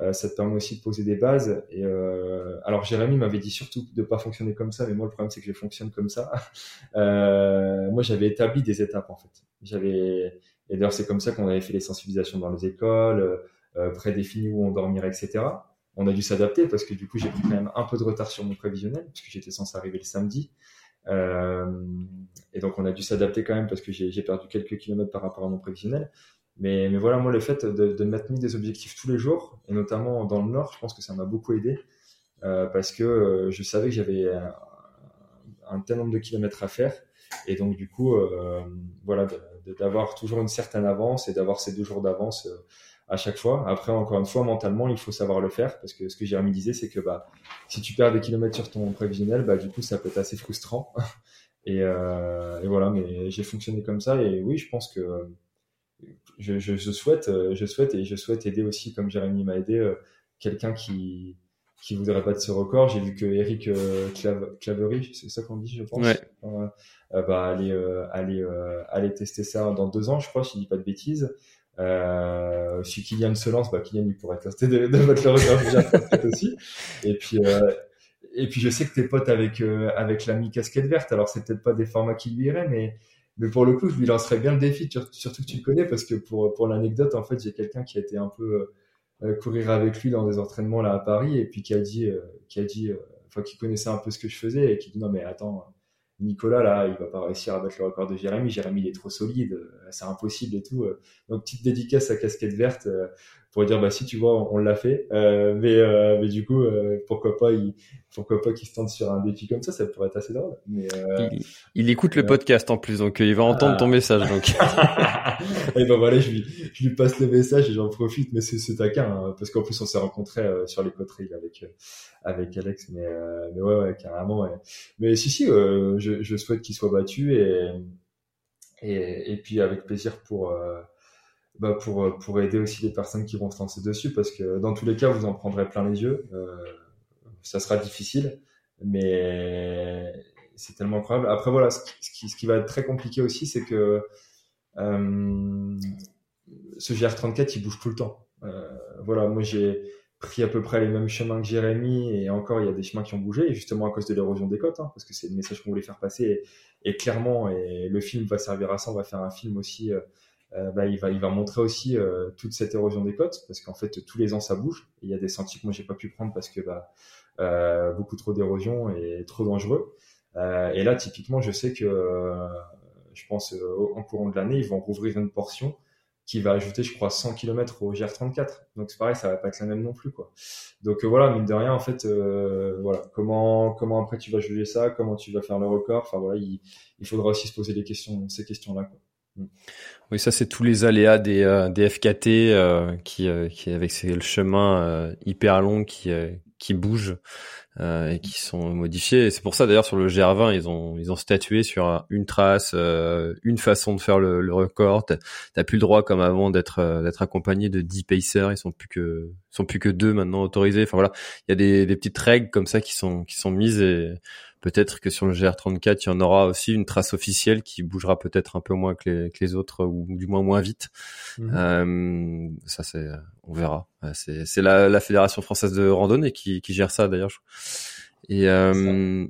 Euh, ça te permet aussi de poser des bases et euh, alors Jérémy m'avait dit surtout de pas fonctionner comme ça, mais moi le problème c'est que je fonctionne comme ça. euh, moi j'avais établi des étapes en fait. J'avais et d'ailleurs c'est comme ça qu'on avait fait les sensibilisations dans les écoles, euh, prédéfinies où on dormirait, et cetera. On a dû s'adapter parce que du coup j'ai pris quand même un peu de retard sur mon prévisionnel puisque j'étais censé arriver le samedi. Euh, et donc on a dû s'adapter quand même parce que j'ai, j'ai perdu quelques kilomètres par rapport à mon prévisionnel. Mais, mais voilà, moi, le fait de, de m'être mis des objectifs tous les jours, et notamment dans le Nord, je pense que ça m'a beaucoup aidé, euh, parce que euh, je savais que j'avais un, un tel nombre de kilomètres à faire, et donc du coup, euh, voilà, de, de, d'avoir toujours une certaine avance, et d'avoir ces deux jours d'avance euh, à chaque fois. Après, encore une fois, mentalement, il faut savoir le faire, parce que ce que Jérémy disait, c'est que bah, si tu perds des kilomètres sur ton prévisionnel, bah, du coup, ça peut être assez frustrant. et, euh, et voilà, mais j'ai fonctionné comme ça, et oui, je pense que... Je, je, je souhaite, je souhaite et je souhaite aider aussi, comme Jérémy m'a aidé, euh, quelqu'un qui qui voudrait battre ce record. J'ai vu que Eric euh, Clav- Clavery, c'est ça qu'on dit, je pense, ouais. euh, euh, bah aller euh, aller euh, aller tester ça dans deux ans, je crois, si je dis pas de bêtises. Euh, si Kylian se lance, bah Kylian il pourrait tester de, de battre le record déjà aussi. Et puis euh, Et puis je sais que t'es pote avec euh, avec l'ami casquette verte, alors c'est peut-être pas des formats qui lui iraient, mais mais pour le coup je lui lancerais bien le défi, surtout que tu le connais, parce que pour pour l'anecdote en fait j'ai quelqu'un qui a été un peu euh, courir avec lui dans des entraînements là à Paris et puis qui a dit euh, qui a dit euh, enfin qui connaissait un peu ce que je faisais et qui dit non mais attends Nicolas là il va pas réussir à battre le record de Jérémy, Jérémy il est trop solide, c'est impossible et tout. Donc petite dédicace à casquette verte euh, pour dire bah si tu vois on, on l'a fait euh, mais euh, mais du coup euh, pourquoi pas il pourquoi pas qu'il se tente sur un défi comme ça, ça pourrait être assez drôle. Mais euh, il, il écoute euh, le podcast en plus donc il va entendre ah. ton message donc. Et ben voilà, je lui je lui passe le message et j'en profite, mais c'est c'est taquin hein, parce qu'en plus on s'est rencontrés euh, sur les Côtes-Rives avec euh, avec Alex mais euh, mais ouais ouais carrément ouais. Mais si si euh, je je souhaite qu'il soit battu et et et puis avec plaisir pour euh, bah pour pour aider aussi les personnes qui vont se lancer dessus, parce que dans tous les cas vous en prendrez plein les yeux, euh, ça sera difficile mais c'est tellement incroyable. Après voilà, ce qui ce qui va être très compliqué aussi c'est que euh, ce G R trente-quatre il bouge tout le temps. Euh, voilà, moi j'ai pris à peu près les mêmes chemins que Jérémy et encore il y a des chemins qui ont bougé et justement à cause de l'érosion des côtes hein, parce que c'est le message qu'on voulait faire passer et, et clairement et le film va servir à ça, on va faire un film aussi euh, Euh, bah, il va, il va montrer aussi euh, toute cette érosion des côtes, parce qu'en fait tous les ans ça bouge. Il y a des sentiers que moi j'ai pas pu prendre parce que bah euh, beaucoup trop d'érosion et trop dangereux. Euh, et là typiquement, je sais que euh, je pense euh, en courant de l'année ils vont rouvrir une portion qui va ajouter, je crois, cent kilomètres au G R trente-quatre. Donc c'est pareil, ça va pas être la même non plus quoi. Donc euh, voilà, mine de rien en fait, euh, voilà comment comment après tu vas juger ça, comment tu vas faire le record. Enfin voilà, il, il faudra aussi se poser les questions, ces questions là quoi. Oui, ça c'est tous les aléas des euh, des F K T euh, qui euh, qui avec le chemin euh, hyper long qui euh, qui bouge euh, et qui sont modifiés. Et c'est pour ça d'ailleurs sur le G R vingt ils ont ils ont statué sur une trace, euh, une façon de faire le, le record. T'as, t'as plus le droit comme avant d'être euh, d'être accompagné de dix pacers. Ils sont plus que ils sont plus que deux maintenant autorisés. Enfin voilà, il y a des des petites règles comme ça qui sont qui sont mises et peut-être que sur le G R trente-quatre, il y en aura aussi une trace officielle qui bougera peut-être un peu moins que les, que les autres, ou du moins moins vite. Mmh. Euh, ça, c'est, on verra. C'est, c'est la, la Fédération française de randonnée qui, qui gère ça d'ailleurs. Et euh,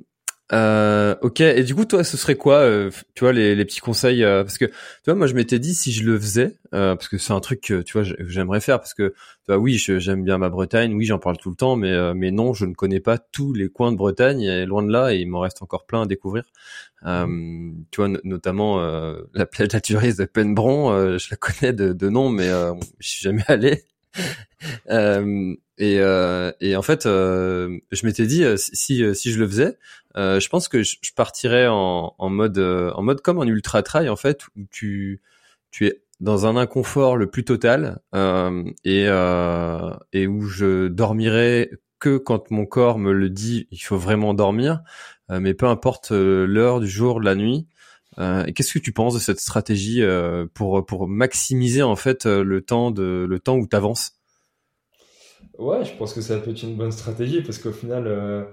euh, ok. Et du coup, toi, ce serait quoi, euh, tu vois, les, les petits conseils euh, parce que tu vois, moi, je m'étais dit si je le faisais, euh, parce que c'est un truc que tu vois, j'aimerais faire, parce que tu vois, oui, je, j'aime bien ma Bretagne, oui, j'en parle tout le temps, mais euh, mais non, je ne connais pas tous les coins de Bretagne, et loin de là, et il m'en reste encore plein à découvrir. Euh, tu vois, no- notamment euh, la plage naturiste de Penbron, euh, je la connais de, de nom, mais euh, je suis jamais allé. euh, et euh, et en fait, euh, je m'étais dit euh, si si je le faisais, euh, je pense que je, je partirais en, en mode euh, en mode comme un ultra trail en fait, où tu tu es dans un inconfort le plus total euh, et euh, et où je dormirais que quand mon corps me le dit, il faut vraiment dormir, euh, mais peu importe euh, l'heure du jour, de la nuit. Euh, et qu'est-ce que tu penses de cette stratégie euh, pour pour maximiser en fait euh, le temps de le temps où t'avances? Ouais, je pense que ça peut être une bonne stratégie parce qu'au final, euh,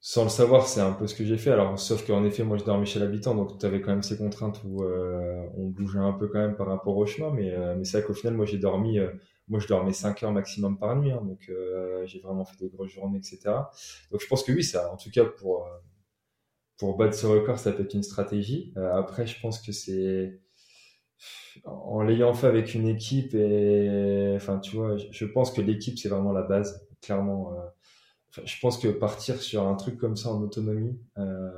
sans le savoir, c'est un peu ce que j'ai fait. Alors, sauf qu'en effet, moi, je dormais chez l'habitant, donc t'avais quand même ces contraintes où euh, on bougeait un peu quand même par rapport au chemin, mais euh, mais c'est vrai qu'au final, moi, j'ai dormi. Euh, Moi, je dormais cinq heures maximum par nuit, hein, donc euh, j'ai vraiment fait des grosses journées, et cetera. Donc, je pense que oui, ça, en tout cas, pour pour battre ce record, ça peut être une stratégie. Euh, après, je pense que c'est en l'ayant fait avec une équipe et, enfin, tu vois, je, je pense que l'équipe c'est vraiment la base, clairement. Euh, je pense que partir sur un truc comme ça en autonomie, euh,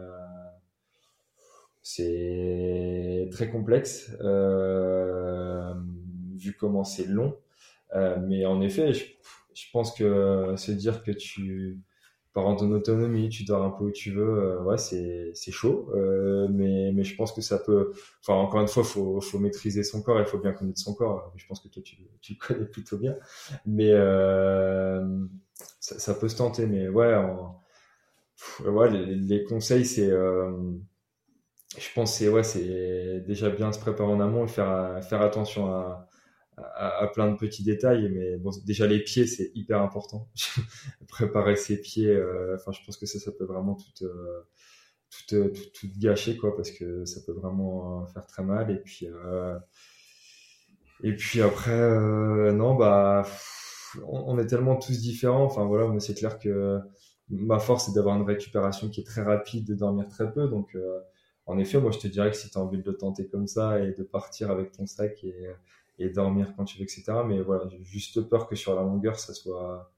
c'est très complexe euh, vu comment c'est long. Euh, mais en effet, je, je pense que se dire que tu pars en autonomie, tu dors un peu où tu veux, euh, ouais, c'est c'est chaud. Euh, mais mais je pense que ça peut. Enfin, encore une fois, faut faut maîtriser son corps, il faut bien connaître son corps. Je pense que toi, tu tu le connais plutôt bien. Mais euh, ça, ça peut se tenter. Mais ouais, en, pff, ouais, les, les conseils, c'est. Euh, je pense c'est ouais, c'est déjà bien se préparer en amont et faire faire attention à. À, à plein de petits détails, mais bon, déjà les pieds c'est hyper important. Préparer ses pieds, euh, enfin je pense que ça ça peut vraiment tout, euh, tout, euh, tout tout gâcher quoi, parce que ça peut vraiment euh, faire très mal. Et puis euh, et puis après euh, non bah on, on est tellement tous différents. Enfin voilà, mais c'est clair que ma force, c'est d'avoir une récupération qui est très rapide, de dormir très peu. Donc, euh, en effet, moi, je te dirais que si tu as envie de le tenter comme ça et de partir avec ton sac et, et dormir quand tu veux, et cetera. Mais voilà, j'ai juste peur que sur la longueur, ça soit,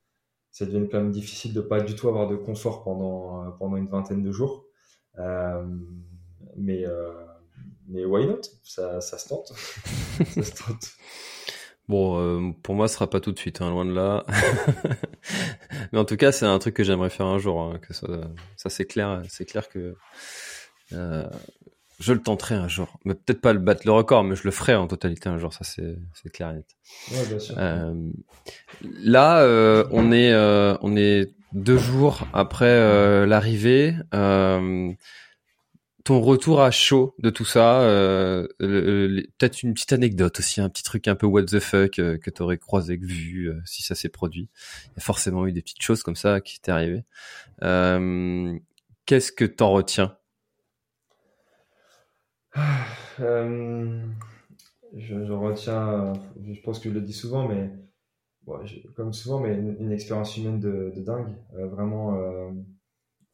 ça devienne quand même difficile de pas du tout avoir de confort pendant, pendant une vingtaine de jours. Euh, mais, euh, mais why not? Ça, ça se tente. ça se tente. Bon, euh, pour moi, ce sera pas tout de suite, hein, loin de là. Mais en tout cas, c'est un truc que j'aimerais faire un jour. Hein, que ça, ça c'est clair, c'est clair que euh, je le tenterai un jour. Mais peut-être pas le battre le record, mais je le ferai en totalité un jour. Ça, c'est, c'est clair et net. Ouais, bien sûr. Euh, là, euh, on est, euh, on est deux jours après euh, l'arrivée. Euh, Ton retour à chaud de tout ça, euh, le, le, peut-être une petite anecdote aussi, un petit truc un peu what the fuck euh, que t'aurais croisé, vu, euh, si ça s'est produit. Il y a forcément eu des petites choses comme ça qui t'est arrivé. Euh, qu'est-ce que t'en retiens ? euh, je, je retiens, je pense que je le dis souvent, mais bon, je, comme souvent, mais une, une expérience humaine de, de dingue, euh, vraiment. Euh,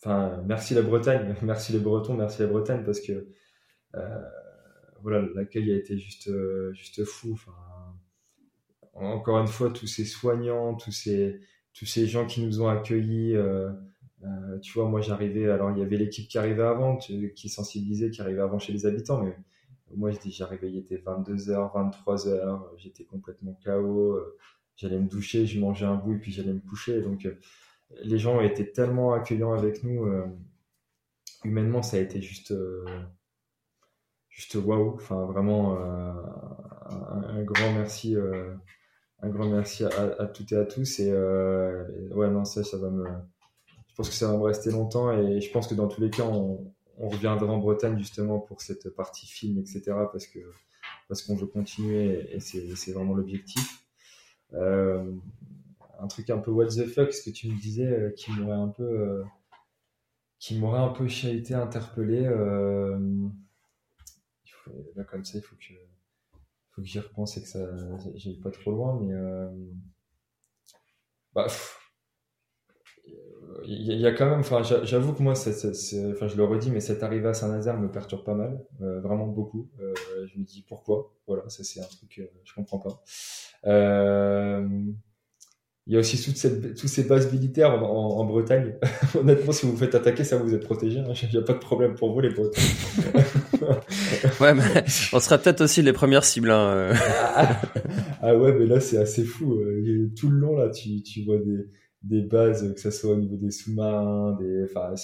Enfin, merci la Bretagne, merci les Bretons, merci la Bretagne, parce que euh, voilà, l'accueil a été juste, juste fou. Enfin, encore une fois, tous ces soignants, tous ces, tous ces gens qui nous ont accueillis. Euh, euh, tu vois, moi j'arrivais, alors il y avait l'équipe qui arrivait avant, qui sensibilisait, qui arrivait avant chez les habitants, mais moi j'arrivais, il était vingt-deux heures, vingt-trois heures, j'étais complètement K O, j'allais me doucher, je mangeais un bout et puis j'allais me coucher. Donc, euh, les gens étaient tellement accueillants avec nous. Euh, humainement, ça a été juste, euh, juste waouh. Enfin, vraiment, euh, un, un grand merci, euh, un grand merci à, à toutes et à tous. Et euh, ouais, non, ça, ça va me. Je pense que ça va me rester longtemps. Et je pense que dans tous les cas, on, on reviendra en Bretagne justement pour cette partie film, et cetera. Parce que parce qu'on veut continuer et c'est, c'est vraiment l'objectif. Euh, un truc un peu what the fuck, ce que tu me disais, euh, qui m'aurait un peu euh, qui m'aurait un peu chahuté, interpellé, euh, il faut, là comme ça il faut que, faut que j'y repense et que ça, j'aille pas trop loin, mais euh, bah il y, y a quand même, enfin j'avoue que moi, enfin je le redis, mais cette arrivée à Saint-Nazaire me perturbe pas mal, euh, vraiment beaucoup, euh, je me dis pourquoi, voilà, ça c'est un truc, euh, je comprends pas. euh Il y a aussi toutes cette, toutes ces bases militaires en, en, en Bretagne. Honnêtement, si vous vous faites attaquer, ça vous êtes protégé. Hein. Il n'y a pas de problème pour vous, les Bretons. Ouais, mais on sera peut-être aussi les premières cibles. Hein. ah, ah ouais, mais là, c'est assez fou. Tout le long, là, tu, tu vois des, des bases, que ça soit au niveau des sous-marins, des, enfin,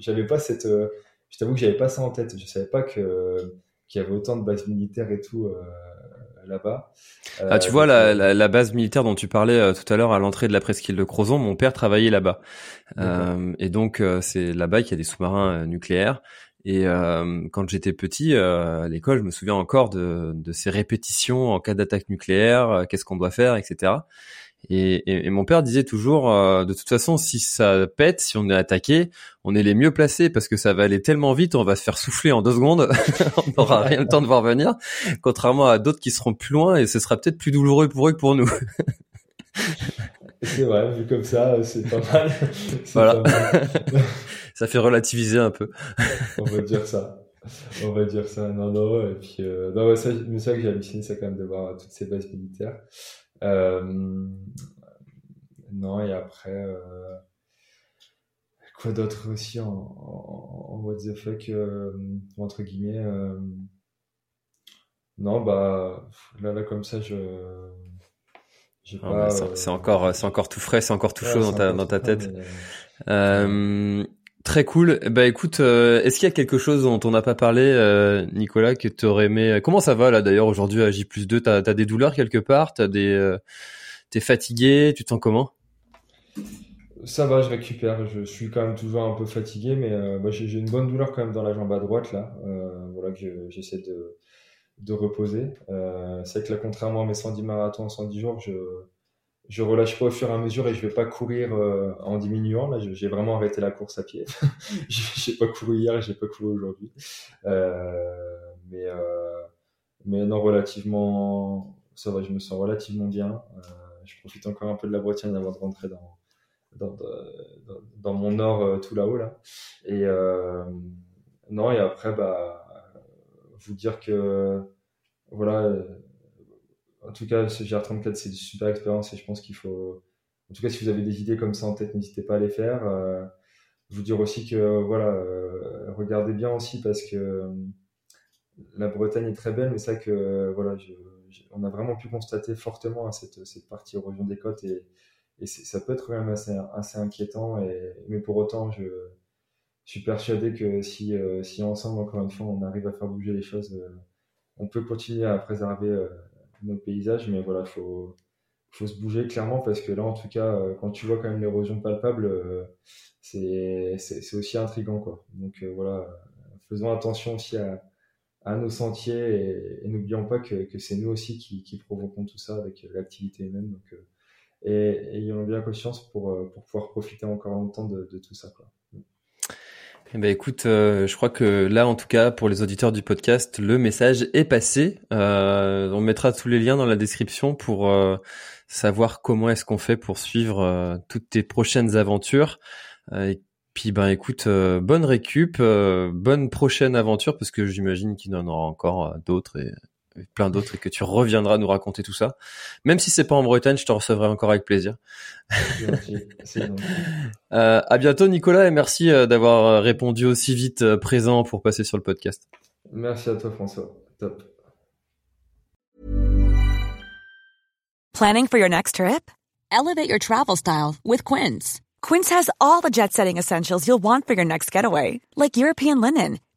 j'avais pas cette, euh, je t'avoue que j'avais pas ça en tête. Je savais pas que, qu'il y avait autant de bases militaires et tout, euh, là-bas. Euh, ah, tu vois, la, la, la base militaire dont tu parlais euh, tout à l'heure à l'entrée de la presqu'île de Crozon, mon père travaillait là-bas. Euh, et donc, euh, c'est là-bas qu'il y a des sous-marins euh, nucléaires. Et euh, quand j'étais petit, euh, à l'école, je me souviens encore de, de ces répétitions en cas d'attaque nucléaire, euh, qu'est-ce qu'on doit faire, et cetera. Et, et, et mon père disait toujours, euh, de toute façon, si ça pète, si on est attaqué, on est les mieux placés parce que ça va aller tellement vite, on va se faire souffler en deux secondes, on n'aura rien le temps de voir venir, contrairement à d'autres qui seront plus loin et ce sera peut-être plus douloureux pour eux que pour nous. C'est vrai, vu comme ça, c'est pas mal. C'est voilà, pas mal. Ça fait relativiser un peu. On va dire ça. On va dire ça, non, non, et puis... Euh, non, ouais, ça, mais c'est vrai que j'ai halluciné ça quand même de voir toutes ces bases militaires. Euh, non, et après, euh, quoi d'autre aussi en, en, en what the fuck, euh, entre guillemets, euh, non, bah, là, là, comme ça, je, j'ai ah, pas, c'est, euh, c'est encore, c'est encore tout frais, c'est encore tout ouais, chaud dans ta, dans ta tête. Mais... Euh, très cool. Bah, écoute, euh, est-ce qu'il y a quelque chose dont on n'a pas parlé, euh, Nicolas, que t'aurais aimé... Comment ça va, là, d'ailleurs, aujourd'hui, à J plus deux? T'as, t'as des douleurs quelque part? T'as des, euh, t'es fatigué? Tu te sens comment? Ça va, je récupère. Je suis quand même toujours un peu fatigué, mais euh, bah, j'ai, j'ai une bonne douleur quand même dans la jambe à droite, là. Euh, voilà, que je, j'essaie de, de reposer. Euh, c'est vrai que là, contrairement à mes cent dix marathons en cent dix jours, je... je relâche pas au fur et à mesure et je vais pas courir euh, en diminuant. Là, je, j'ai vraiment arrêté la course à pied. J'ai pas couru hier et j'ai pas couru aujourd'hui. Euh, mais, euh, mais non, relativement, ça va, je me sens relativement bien. Euh, je profite encore un peu de la Bretagne avant de rentrer dans, dans, dans, dans mon nord tout là-haut là. Et euh, non, et après bah vous dire que voilà, en tout cas ce G R trente-quatre c'est une super expérience et je pense qu'il faut, en tout cas si vous avez des idées comme ça en tête, n'hésitez pas à les faire. Euh, vous dire aussi que voilà, euh, regardez bien aussi parce que euh, la Bretagne est très belle, mais ça que euh, voilà, je, je, on a vraiment pu constater fortement hein, cette, cette partie érosion des côtes et, et ça peut être quand même assez, assez inquiétant. Et, mais pour autant, je, je suis persuadé que si, euh, si ensemble, encore une fois, on arrive à faire bouger les choses, euh, on peut continuer à préserver euh, nos paysages. Mais voilà, faut faut se bouger clairement parce que là, en tout cas, euh, quand tu vois quand même l'érosion palpable, euh, c'est, c'est c'est aussi intriguant quoi. Donc euh, voilà, faisons attention aussi à à nos sentiers et, et n'oublions pas que, que c'est nous aussi qui, qui provoquons tout ça avec l'activité humaine. Donc, euh, et ayons bien conscience pour, pour pouvoir profiter encore longtemps de, de tout ça, quoi. Eh ben écoute, euh, je crois que là, en tout cas, pour les auditeurs du podcast, le message est passé. Euh, on mettra tous les liens dans la description pour euh, savoir comment est-ce qu'on fait pour suivre euh, toutes tes prochaines aventures. Euh, et puis ben écoute, euh, bonne récup, euh, bonne prochaine aventure parce que j'imagine qu'il y en aura encore euh, d'autres et, et plein d'autres et que tu reviendras nous raconter tout ça. Même si c'est pas en Bretagne, je te recevrai encore avec plaisir. C'est gentil, c'est gentil. euh, à bientôt Nicolas et merci euh, d'avoir répondu aussi vite euh, présent pour passer sur le podcast. Merci à toi François, top. Planning for your next trip? Elevate your travel style with Quince. Quince has all the jet-setting essentials you'll want for your next getaway, like European linen,